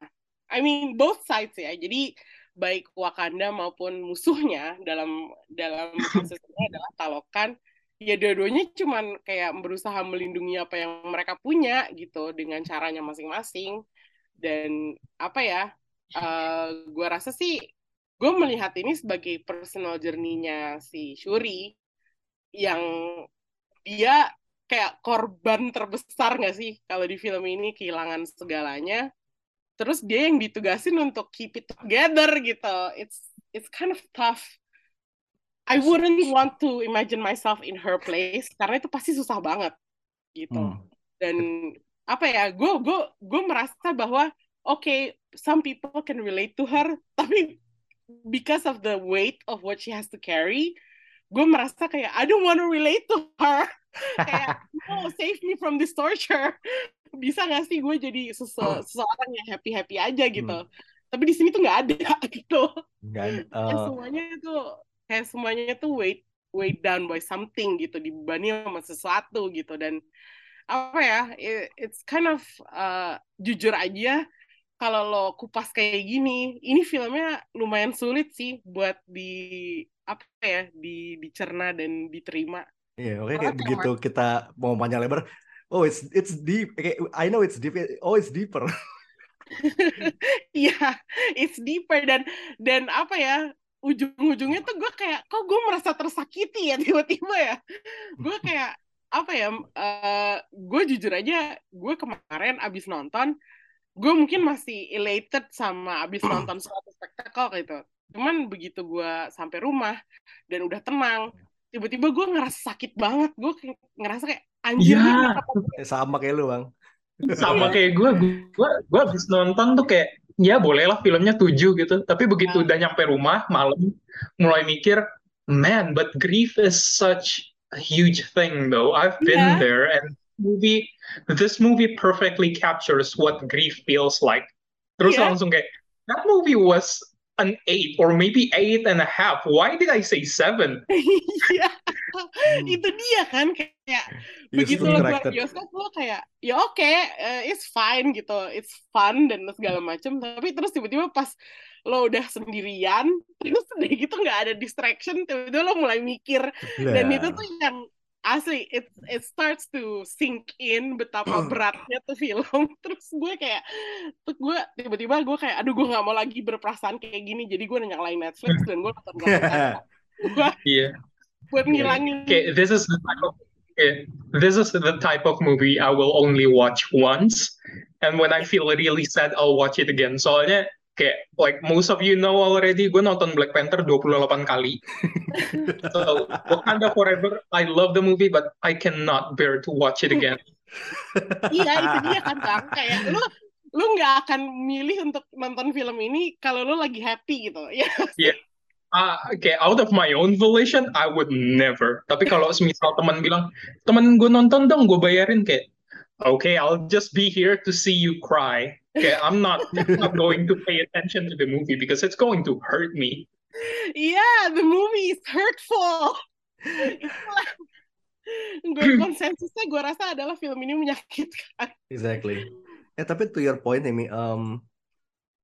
I mean, both sides ya. Jadi baik Wakanda maupun musuhnya dalam prosesnya adalah Talokan, ya dua-duanya cuman kayak berusaha melindungi apa yang mereka punya gitu dengan caranya masing-masing. Dan apa ya, gue rasa sih gue melihat ini sebagai personal journey-nya si Shuri yang dia kayak korban terbesar nggak sih kalau di film ini, kehilangan segalanya. Terus dia yang ditugasin untuk keep it together gitu. It's kind of tough. I wouldn't want to imagine myself in her place karena itu pasti susah banget gitu. Dan apa ya, gue merasa bahwa okay, some people can relate to her, tapi because of the weight of what she has to carry, gue merasa kayak I don't want to relate to her. Kayak no, save me from this torture. Bisa nggak sih gue jadi seseorang yang happy aja gitu, tapi di sini tuh nggak ada gitu. Semuanya tuh weight down by something gitu, dibebani sama sesuatu gitu. Dan apa ya, it's kind of jujur aja kalau lo kupas kayak gini, ini filmnya lumayan sulit sih buat dicerna dan diterima. Iya, oke, kayak begitu kita mau panjang lebar. Oh, it's deep. Okay, I know it's deep. Oh, it's deeper. Yeah, it's deeper. Dan apa ya, ujung-ujungnya tuh gue kayak, kok gue merasa tersakiti ya tiba-tiba ya. Gue kayak apa ya? Gue jujur aja, gue kemarin abis nonton, gue mungkin masih elated sama abis nonton suatu spektakel gitu. Cuman begitu gue sampai rumah dan udah tenang, tiba-tiba gue ngerasa sakit banget. Gue ngerasa kayak anjir, sama kayak lu bang, sama kayak gue habis nonton tuh kayak ya bolehlah filmnya 7 gitu, tapi begitu udah nyampe rumah malam mulai mikir, man, but grief is such a huge thing though. I've been there and this movie perfectly captures what grief feels like. Terus langsung kayak that movie was an 8 or maybe 8.5. Why did I say 7? Iya, itu dia kan kayak begitu lo buat bioskop lo kayak ya okay, it's fine gitu, it's fun dan segala macam. Tapi terus tiba-tiba pas lo udah sendirian, terus udah gitu nggak ada distraction, tiba-tiba lo mulai mikir dan itu tuh yang asli, it starts to sink in betapa beratnya tuh film. Terus gue tiba-tiba gue kayak aduh, gue nggak mau lagi berperasaan kayak gini, jadi gue nyalain Netflix dan gue nonton buat ngilangin. Okay, this is the type of movie I will only watch once, and when I feel really sad I'll watch it again. Soalnya kayak like most of you know already, gue nonton Black Panther 28 kali. So Wakanda Forever, I love the movie but I cannot bear to watch it again. Iya, itu dia kan bang, kayak lu nggak akan milih untuk nonton film ini kalau lu lagi happy gitu ya. Yeah. Okay, out of my own volition I would never. Tapi kalau misal teman bilang, teman gue nonton dong, gue bayarin, kayak okay, I'll just be here to see you cry. Okay, I'm not going to pay attention to the movie because it's going to hurt me. Yeah, the movie is hurtful. Konsensusnya gue rasa adalah film ini menyakitkan. Exactly. Tapi to your point, Amy,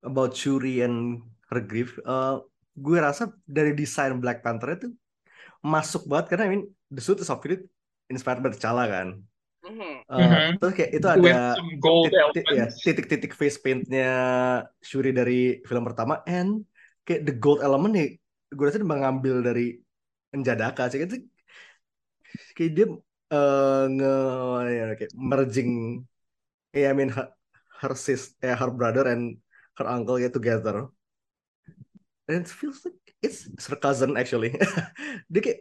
about Shuri and her grief, gue rasa dari desain Black Panther itu masuk banget karena I mean the suit is obviously inspired by T'Challa kan. Terus kayak itu ada titik-titik face paintnya Shuri dari film pertama, and kayak the gold element nih gue rasa dia mengambil dari N'Jadaka sih. Itu kayak dia merging, I mean her brother and her uncle get together. And it feels like it's her cousin actually. Dia kayak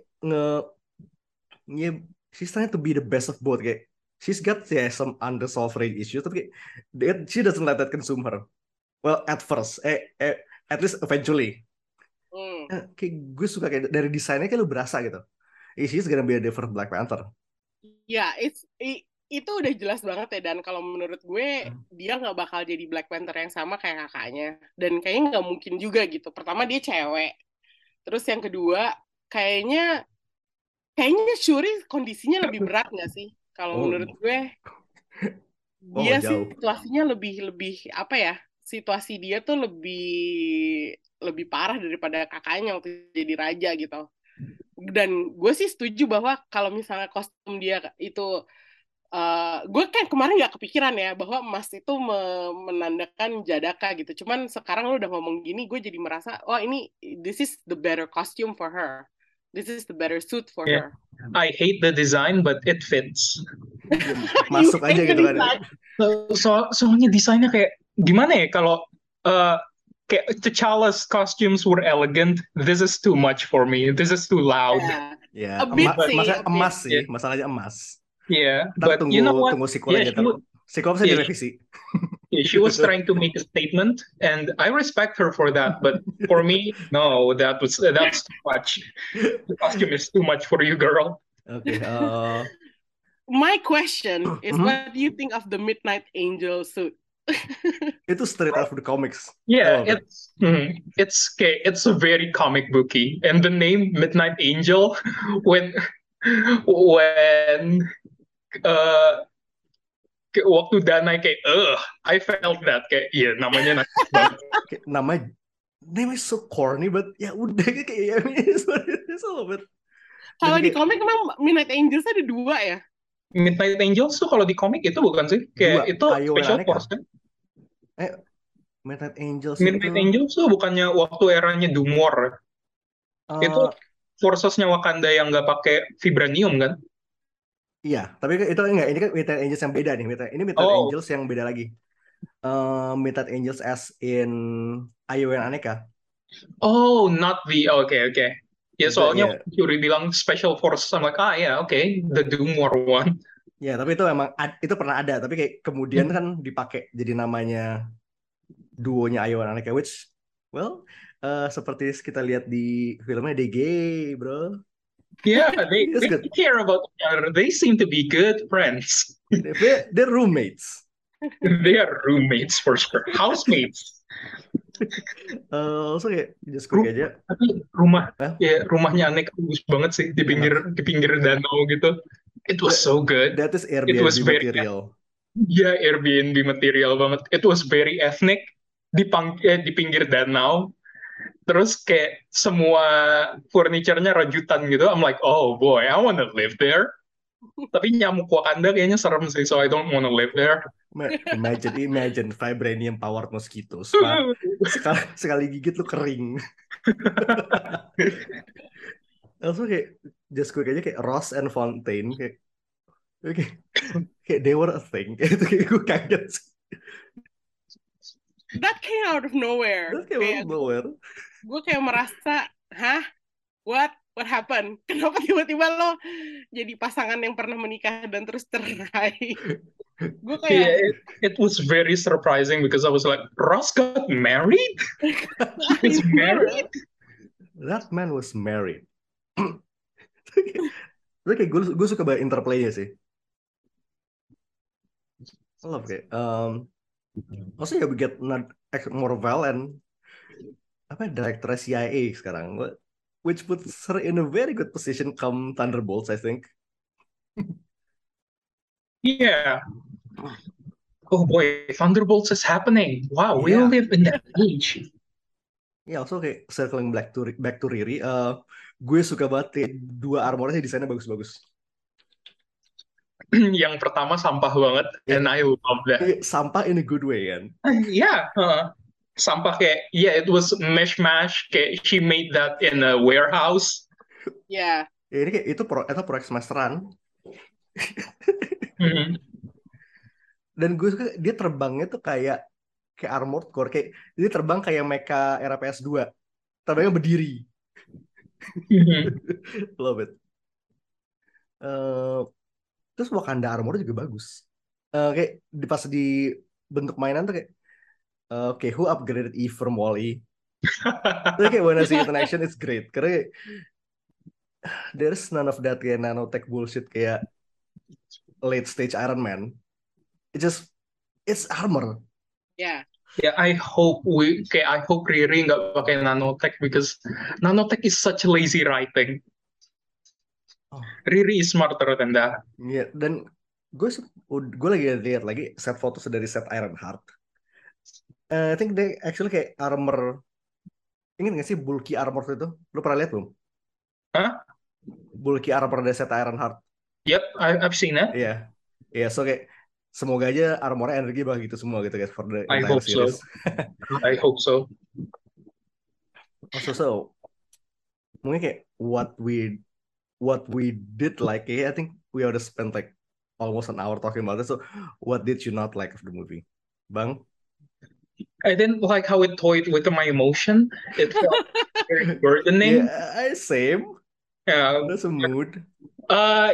she's trying to be the best of both. Kayak she's got some unresolved race issues, tapi kayak she doesn't let that consume her. Well, at first, at least eventually. Kayak gue suka kayak dari desainnya kayak lu berasa gitu. She's gonna be a different Black Panther. Ya, itu udah jelas banget ya. Dan kalau menurut gue dia nggak bakal jadi Black Panther yang sama kayak kakaknya. Dan kayaknya nggak mungkin juga gitu. Pertama dia cewek. Terus yang kedua kayaknya Shuri kondisinya lebih berat nggak sih? Kalau menurut gue dia sih situasinya lebih apa ya? Situasi dia tuh lebih parah daripada kakaknya waktu jadi raja gitu. Dan gue sih setuju bahwa kalau misalnya kostum dia itu gue kan kemarin gak kepikiran ya bahwa emas itu menandakan N'Jadaka gitu. Cuman sekarang lo udah ngomong gini, gue jadi merasa ini this is the better costume for her, this is the better suit for her. I hate the design but it fits. Masuk aja gitu kan. Soalnya desainnya kayak gimana ya, kalau kayak T'Challa's costumes were elegant. This is too much for me. This is too loud. Yeah. Masalahnya emas. Yeah, but tunggu, you know what? Tunggu sequel aja. Sequel bisa direvisi. She was trying to make a statement, and I respect her for that. But for me, no, that's too much. The costume is too much for you, girl. Okay. My question is, what do you think of the Midnight Angel suit? Itu straight out of the comics. Yeah, it's a very comic booky, and the name Midnight Angel, when waktu Danai kayak I felt that kayak namanya namanya so corny, but ya udah kayak it's all about. Kalau di komik memang Midnight Angels ada dua ya. Midnight Angels tuh kalau di komik itu bukan sih kayak dua, itu special force kan? Midnight Angels tuh bukannya waktu eranya Doom War. Itu forces-nya Wakanda yang nggak pakai vibranium kan? Iya, tapi itu enggak. Ini kan Midnight Angels yang beda nih. Ini Midnight Angels yang beda lagi. Midnight Angels as in Ayo yang Aneka. Oh, not the okay. Ya soalnya Yuri bilang special force sama the Doom War one. Ya, tapi itu memang itu pernah ada, tapi kayak kemudian kan dipakai jadi namanya duonya Ayo Aneka, which seperti kita lihat di filmnya DG, bro. Yeah, they care about each other. They seem to be good friends. They're roommates. They are roommates for sure. Housemates. So kayak just quick aja. Tapi rumahnya aneh, bagus banget sih di pinggir danau gitu. It was so good. That is Airbnb material. Yeah, Airbnb material banget. It was very ethnic di pinggir danau. Terus kayak semua furniture-nya rajutan gitu. I'm like, oh boy, I wanna live there. Tapi nyamuk Wakanda kayaknya serem sih, so I don't wanna live there. Imagine vibranium powered mosquitoes. Sekali gigit lu kering. Langsung kayak just quick aja kayak Ross and Fontaine kayak kayak they were a thing. Itu kayak gue kaget. That came out of nowhere. Gue kayak merasa, What happened? Kenapa tiba-tiba lo jadi pasangan yang pernah menikah dan terus cerai? Gue kayak it was very surprising because I was like, Ross got married? He's married? That man was married. Kayak gue suka banget interplay-nya sih. I love it. Also we get more violent. Apa director CIA sekarang, which puts her in a very good position come Thunderbolts, I think. Yeah. Oh boy, Thunderbolts is happening. Wow, we all live in that age. Yeah, also kayak circling back to Riri. Gue suka banget dua armornya desainnya bagus-bagus. Yang pertama sampah banget, and I love that. Sampah in a good way kan? Yeah. Sampah kayak, it was mesh-mash. Kayak she made that in a warehouse. Yeah. Ini kayak itu proyek semesteran. Dan gue suka dia terbangnya tuh kayak kayak armored core, kayak ini terbang kayak mecha era PS2, terbangnya berdiri. Love it. Terus Wakanda armor juga bagus. Kayak pas di bentuk mainan tuh kayak okay, who upgraded Eve from Wall-E? Terus kayak when I see it in action it's great. Karena kayak, there's none of that kayak nanotech bullshit kayak late stage Iron Man. It's armor. Yeah. Yeah, I hope Riri nggak pakai nanotech because nanotech is such lazy writing. Oh. Riri is smarter than that. Iya, yeah, dan gue lagi lihat lagi set foto dari set Ironheart. I think they actually kayak armor. Ingat nggak sih bulky armor itu? Lu pernah lihat belum? Hah? Bulky armor dari set Ironheart. Yep, I've seen that. Iya, yeah. Iya, yeah, so kayak semoga aja armornya energi bagi itu semua gitu guys for the entire series. I hope so. Also, mungkin kayak what we did like, I think we already spent like almost an hour talking about it. So what did you not like of the movie, Bang? I didn't like how it toyed with my emotion. It felt very burdening. Yeah, same. Yeah, that's a mood.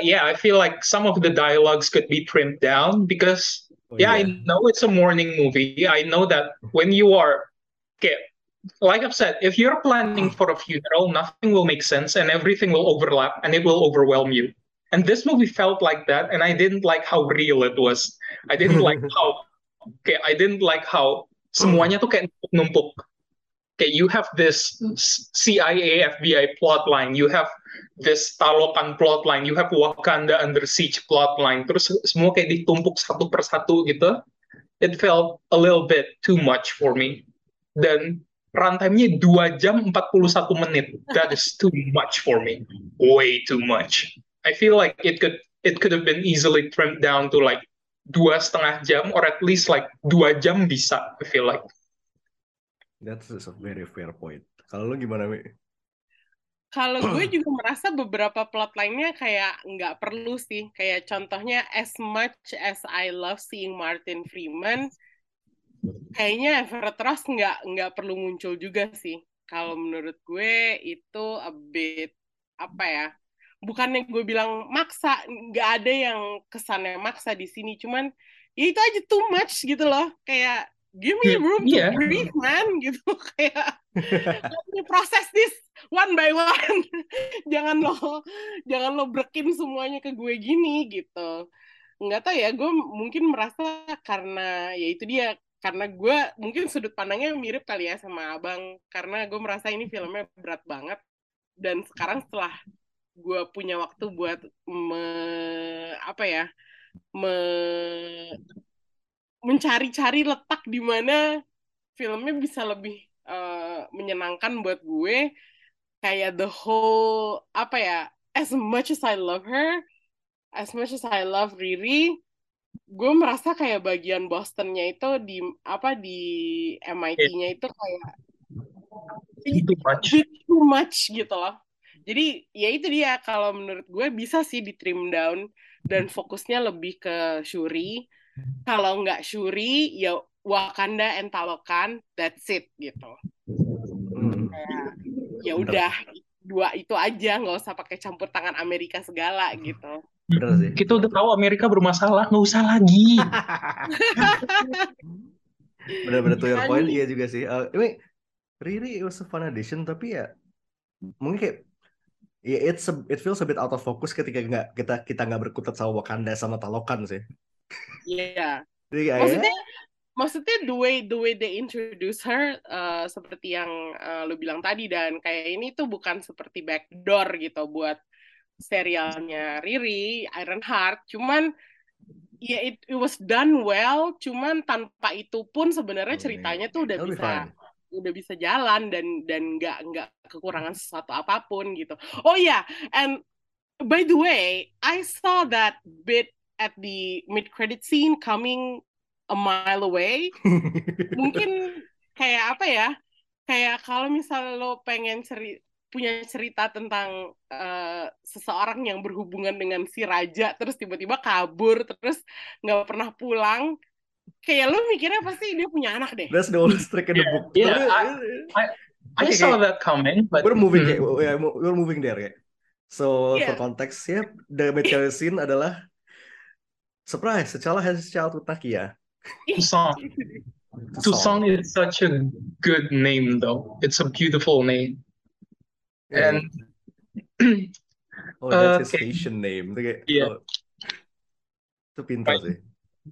Yeah, I feel like some of the dialogues could be trimmed down because I know it's a morning movie. I know that when you are, like I've said, if you're planning for a funeral, nothing will make sense and everything will overlap and it will overwhelm you. And this movie felt like that, and I didn't like how real it was. I didn't like how, I didn't like how semuanya tuh kayak numpuk. You have this CIA FBI plotline, you have this Talokan plotline, you have Wakanda under siege plotline. Terus semua kayak ditumpuk satu per satu gitu. It felt a little bit too much for me. Dan runtime-nya 2 jam 41 menit. That is too much for me. Way too much. I feel like it could have been easily trimmed down to like 2,5 jam or at least like 2 jam bisa, I feel like. That's a very fair point. Kalau lo gimana, Mi? Kalau gue juga merasa beberapa plotline-nya kayak nggak perlu sih. Kayak contohnya, as much as I love seeing Martin Freeman, kayaknya Everett Ross nggak perlu muncul juga sih. Kalau menurut gue itu a bit, apa ya, bukannya gue bilang maksa, nggak ada yang kesannya maksa di sini. Cuman, ya itu aja too much gitu loh. Kayak, give me room to breathe, man, gitu kayak let me process this one by one. jangan lo brekin semuanya ke gue gini gitu. Nggak tahu ya, gue mungkin merasa karena ya itu dia, karena gue mungkin sudut pandangnya mirip kali ya sama Abang, karena gue merasa ini filmnya berat banget dan sekarang setelah gue punya waktu buat mencari-cari letak di mana filmnya bisa lebih menyenangkan buat gue. Kayak the whole, as much as I love her, as much as I love Riri, gue merasa kayak bagian Boston-nya itu di MIT-nya itu kayak too much gitu loh. Jadi ya itu dia, kalau menurut gue bisa sih di trim down dan fokusnya lebih ke Shuri. Kalau nggak Shuri, ya Wakanda and Talokan, that's it gitu. Ya udah, dua itu aja, nggak usah pakai campur tangan Amerika segala gitu. Bener sih. Kita udah tahu Amerika bermasalah, nggak usah lagi. Bener-bener to your point, iya juga sih. Riri was a fun addition, tapi ya mungkin kayak it feels a bit out of focus ketika kita nggak berkutat sama Wakanda sama Talokan sih. Iya. Yeah. Maksudnya the way they introduce her seperti yang lu bilang tadi, dan kayak ini tuh bukan seperti backdoor gitu buat serialnya Riri, Ironheart. Cuman ya it was done well, cuman tanpa itu pun sebenarnya ceritanya tuh udah bisa jalan dan nggak kekurangan sesuatu apapun gitu. Oh ya, yeah. And by the way, I saw that bit at the mid-credit scene coming a mile away. Mungkin kayak kalau misalnya lo pengen punya cerita tentang seseorang yang berhubungan dengan si raja, terus tiba-tiba kabur, terus nggak pernah pulang, kayak lo mikirnya pasti dia punya anak deh. That's the only trick in the book. Yeah, I saw that coming, but we're moving. Yeah, we're moving there. Yeah. So for context, yeah, the material scene adalah surprise. T'Challa has a child with Nakia. Toussaint is such a good name, though. It's a beautiful name. Yeah. And that's his Haitian name. Yeah. Itu pintar sih.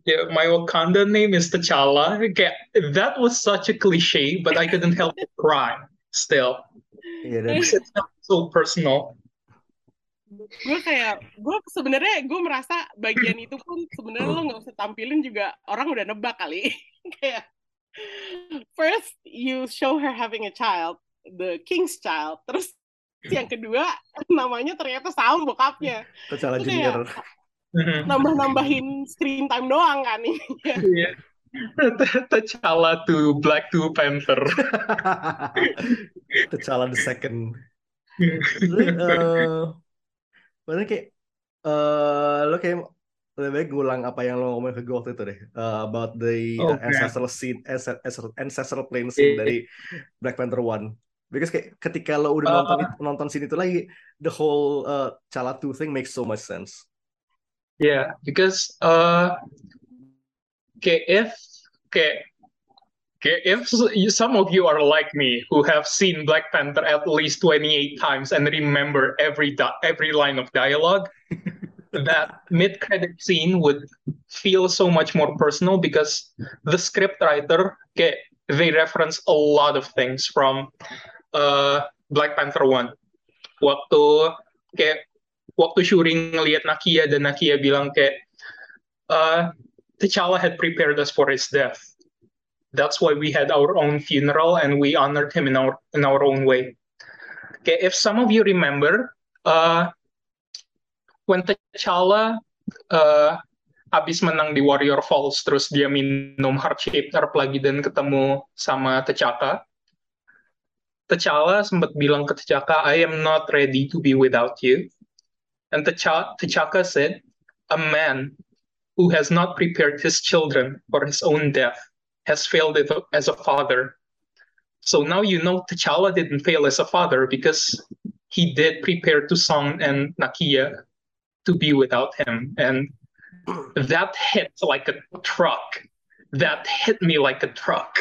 Yeah, my Wakanda name is T'Challa. Okay, that was such a cliche, but I couldn't help but cry still. Yeah, that's so personal. Gue sebenarnya gue merasa bagian itu pun sebenarnya lo nggak usah tampilin juga, orang udah nebak kali. Kayak first you show her having a child, the king's child. Terus yang kedua namanya ternyata sama bokapnya. T'Challa Junior. Nambah-nambahin screen time doang kan ini. Iya. T'Challa to Black Panther. T'Challa the second. Padahal kayak lo kayak lebih baik ngulang apa yang lo ngomongin ke gue waktu itu deh, about the ancestral scene, ancestral plane scene dari Black Panther 1. Because kayak ketika lo udah nonton scene itu lagi, the whole T'Challa 2 thing makes so much sense. Yeah, because if some of you are like me who have seen Black Panther at least 28 times and remember every line of dialogue, that mid-credit scene would feel so much more personal because the scriptwriter, they reference a lot of things from Black Panther 1. Waktu Shuri ngelihat Nakia dan Nakia bilang T'Challa had prepared us for his death. That's why we had our own funeral and we honored him in our own way. If some of you remember, when T'Challa abis menang di Warrior Falls, terus dia minum heart-shaped herb lagi dan ketemu sama T'Chaka, T'Challa sempat bilang ke T'Chaka, I am not ready to be without you. And T'Chaka said, a man who has not prepared his children for his own death has failed as a father. So now you know T'Challa didn't fail as a father because he did prepare Toussaint and Nakia to be without him. And that hit like a truck. That hit me like a truck.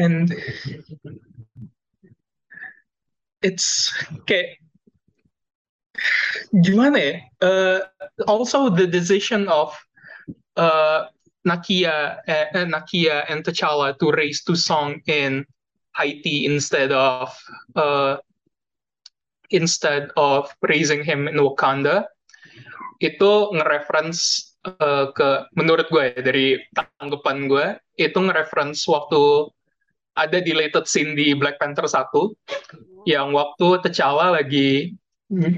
And... it's okay. Also the decision of Nakia and T'Challa to raise Toussaint in Haiti instead of raising him in Wakanda itu nge-reference ke, menurut gue dari tanggapan gue itu nge-reference waktu ada deleted scene di Black Panther 1 yang waktu T'Challa lagi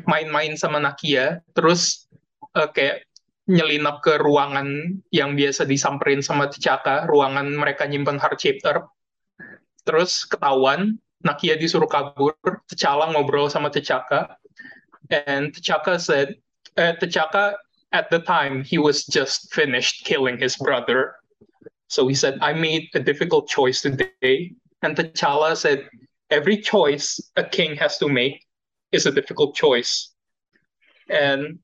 main-main sama Nakia terus nyelinap ke ruangan yang biasa disamperin sama T'Chaka, ruangan mereka nyimpen heart shaped herb. Terus ketahuan, Nakia disuruh kabur, T'Challa ngobrol sama T'Chaka and T'Chaka said T'Chaka at the time he was just finished killing his brother. So he said, I made a difficult choice today. And T'Challa said, every choice a king has to make is a difficult choice. And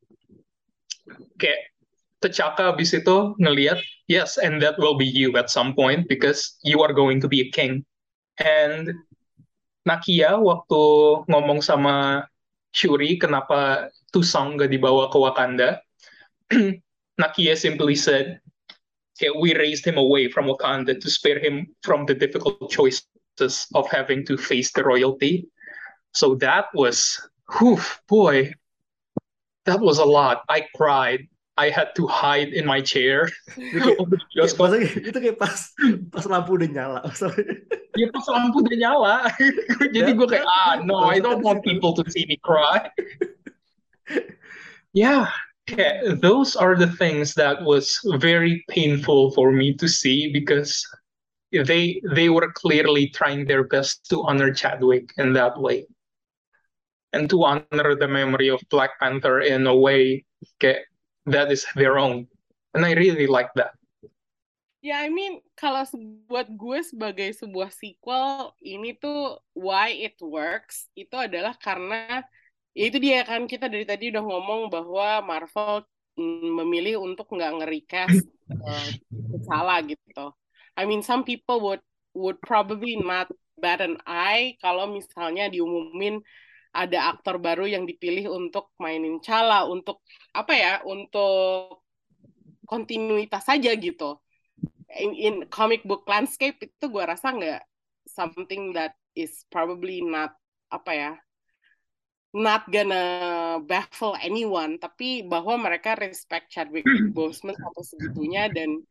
T'Chaka abis itu ngeliat, yes, and that will be you at some point because you are going to be a king. And Nakia waktu ngomong sama Shuri, kenapa Toussaint gak dibawa ke Wakanda, Nakia simply said, we raised him away from Wakanda to spare him from the difficult choices of having to face the royalty. So that was, that was a lot. I cried. I had to hide in my chair. Itu kayak pas lampu udah nyala. Ya pas lampu udah nyala. Jadi gue kayak, no, I don't want people to see me cry. Yeah. Yeah, those are the things that was very painful for me to see because they were clearly trying their best to honor Chadwick in that way and to honor the memory of Black Panther in a way that is their own, and I really like that. Ya, yeah, I mean, kalau buat gue sebagai sebuah sequel, ini tuh why it works, itu adalah karena, ya itu dia kan, kita dari tadi udah ngomong bahwa Marvel memilih untuk nggak nge-recast T'Challa gitu. I mean, some people would probably not bat an eye kalau misalnya diumumin ada aktor baru yang dipilih untuk mainin T'Challa, untuk apa ya, untuk kontinuitas saja gitu. In comic book landscape itu gue rasa nggak something that is probably not apa ya, not gonna baffle anyone, tapi bahwa mereka respect Chadwick Boseman sampai segitunya dan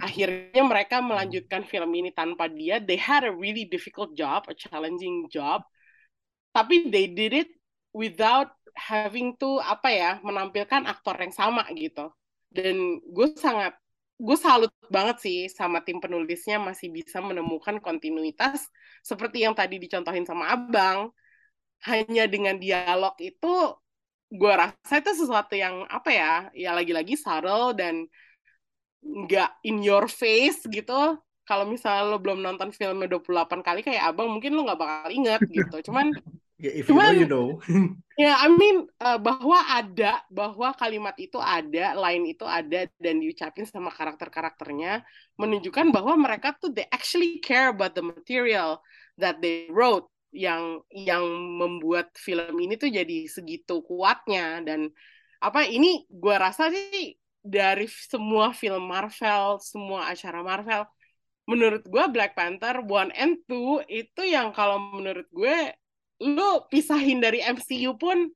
akhirnya mereka melanjutkan film ini tanpa dia. They had a really difficult job, a challenging job, tapi they did it without having to apa ya, menampilkan aktor yang sama gitu. Dan gue salut banget sih sama tim penulisnya masih bisa menemukan kontinuitas seperti yang tadi dicontohin sama Abang. Hanya dengan dialog itu, gue rasa itu sesuatu yang apa ya, ya lagi-lagi subtle dan nggak in your face gitu. Kalau misalnya lo belum nonton filmnya 28 kali kayak Abang, mungkin lo nggak bakal inget gitu. Cuman, yeah, if you know, you know. Ya, yeah, I mean, bahwa kalimat itu ada, line itu ada, dan diucapin sama karakter-karakternya, menunjukkan bahwa mereka tuh, they actually care about the material that they wrote, yang membuat film ini tuh jadi segitu kuatnya. Dan apa ini, gue rasa sih, dari semua film Marvel, semua acara Marvel, menurut gue Black Panther 1 and 2, itu yang kalau menurut gue, lu pisahin dari MCU pun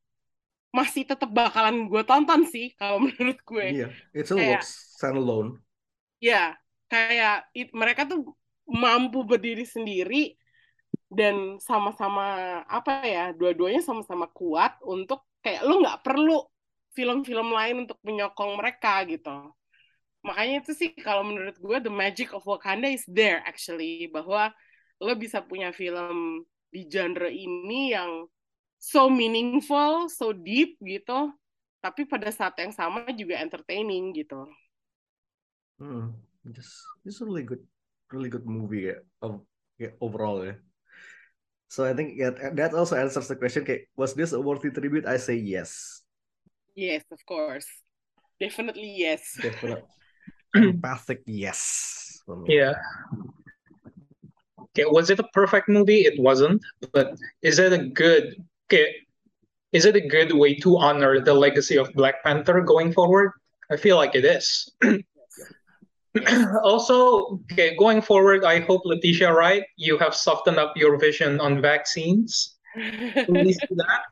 masih tetap bakalan gue tonton sih kalau menurut gue. Iya, yeah, it's a work standalone. Iya, kayak mereka tuh mampu berdiri sendiri dan sama-sama apa ya, dua-duanya sama-sama kuat untuk kayak lu nggak perlu film-film lain untuk menyokong mereka gitu. Makanya itu sih kalau menurut gue the magic of Wakanda is there actually, bahwa lu bisa punya film di genre ini yang so meaningful, so deep gitu, tapi pada saat yang sama juga entertaining gitu. It's really good movie ya, overall ya. So I think that also answers the question. Okay, was this a worthy tribute? I say yes. Yes, of course, definitely yes. Definitely, fantastic yes. Yeah. Okay, was it a perfect movie? It wasn't, but is it a good way to honor the legacy of Black Panther going forward? I feel like it is. Also, okay, going forward, I hope Letitia Wright, you have softened up your vision on vaccines. At least that.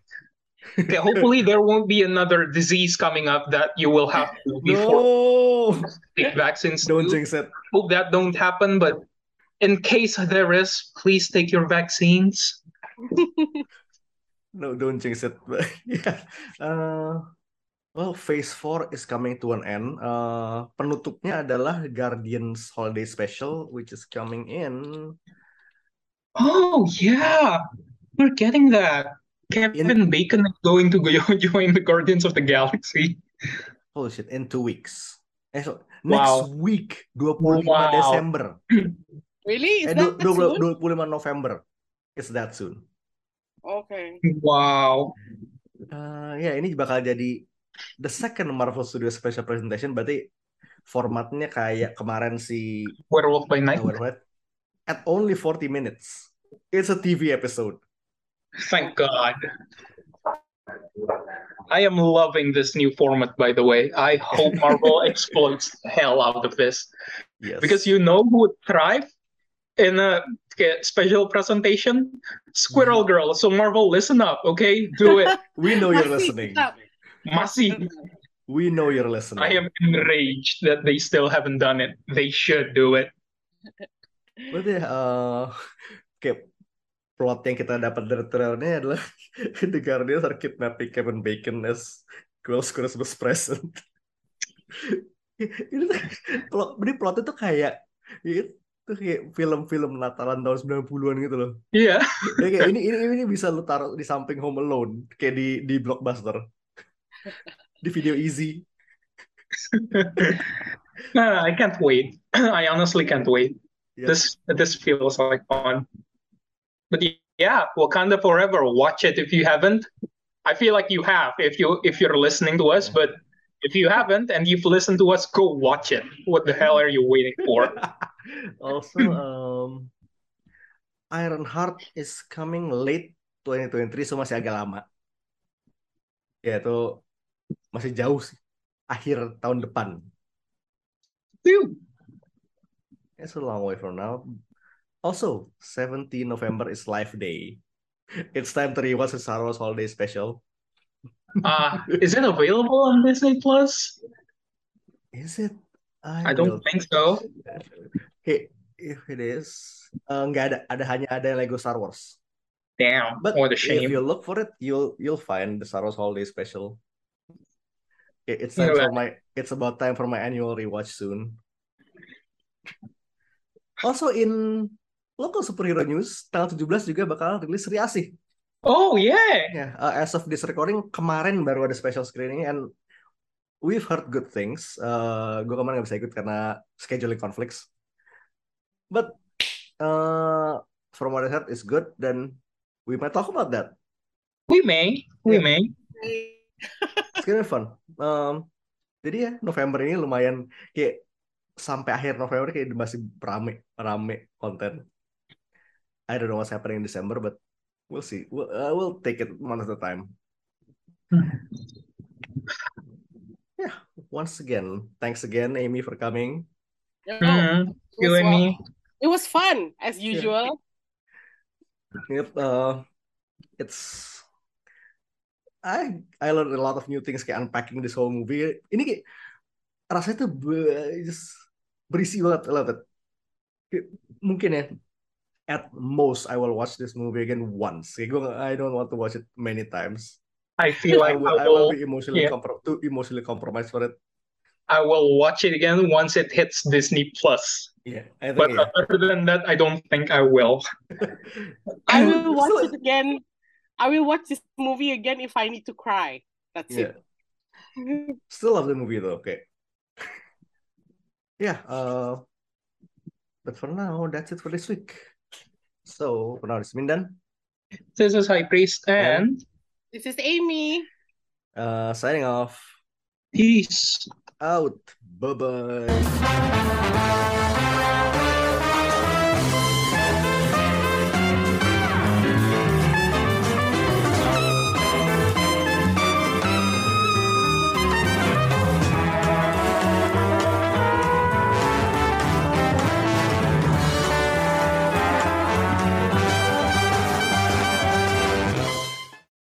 Okay, hopefully there won't be another disease coming up that you will have to take vaccines. Don't jinx it. Hope that don't happen, but in case there is, please take your vaccines. No, don't jinx it. But yeah. Well, Phase 4 is coming to an end. Penutupnya adalah Guardians Holiday Special, which is coming in. Oh, yeah. We're getting that. Kevin Bacon is going to go join the Guardians of the Galaxy. Holy shit, in 2 weeks. Next week, 25 Desember. Really? Is that 25 November. It's that soon. Okay. Wow. Ya, ini bakal jadi the second Marvel Studios Special Presentation. Berarti formatnya kayak kemarin si Werewolf by Night. At only 40 minutes. It's a TV episode. Thank God. I am loving this new format, by the way. I hope Marvel exploits the hell out of this. Yes. Because you know who would thrive in a special presentation? Squirrel Girl. So Marvel, listen up, okay? Do it. We know you're listening. Masih. We know you're listening. I am enraged that they still haven't done it. They should do it. But yeah, okay. Plot yang kita dapat dari trailernya adalah The Guardians are kidnapping Kevin Bacon as Girls Christmas present. Ini plotnya tuh kayak itu kayak film-film Natalan tahun 90-an gitu loh. Iya. Yeah. Kayak ini bisa lo taruh di samping Home Alone, kayak di Blockbuster. Di video easy. No, I can't wait. I honestly can't wait. Yes. This feels like fun. But yeah, Wakanda Forever. Watch it if you haven't. I feel like you have if you're listening to us, but if you haven't and you've listened to us, go watch it. What the hell are you waiting for? Also, Ironheart is coming late 2023, so masih agak lama. Ya, itu masih jauh sih. Akhir tahun depan. It's a long way from now. Also, 17 November is Life Day. It's time to rewatch the Star Wars Holiday Special. Is it available on Disney Plus? Is it? I don't think so. Hey, if it is, nggak ada. Hanya ada Lego Star Wars. Damn. But what a shame. If you look for it, you'll find the Star Wars Holiday Special. It's about time for my annual rewatch soon. Also in local superhero news, tanggal 17 juga bakal rilis Sri Asih. Oh yeah. As of this recording, kemarin baru ada special screening and we've heard good things. Gue kemarin nggak bisa ikut karena scheduling conflicts. But from what I heard is good, then we might talk about that. We may. It's gonna be fun. Jadi ya November ini lumayan kayak sampai akhir November kayak masih rame konten. I don't know what's happening in December, but we'll see. We'll take it one at a time. Yeah. Once again, thanks again, Amy, for coming. You and me. It was fun as usual. Yeah. Yep. I learned a lot of new things kayak unpacking this whole movie. Ini kayak rasanya tuh berisi banget. I love it. Mungkin ya. At most, I will watch this movie again once. I don't want to watch it many times. I feel like I will be emotionally compromised for it. I will watch it again once it hits Disney Plus. Yeah, other than that, I don't think I will. I will watch it again. I will watch this movie again if I need to cry. That's it. Still love the movie though. Okay. Yeah. But for now, that's it for this week. So, for now, it's Mindan. This is High Priest and this is Amy. Signing off. Peace out. Bye-bye.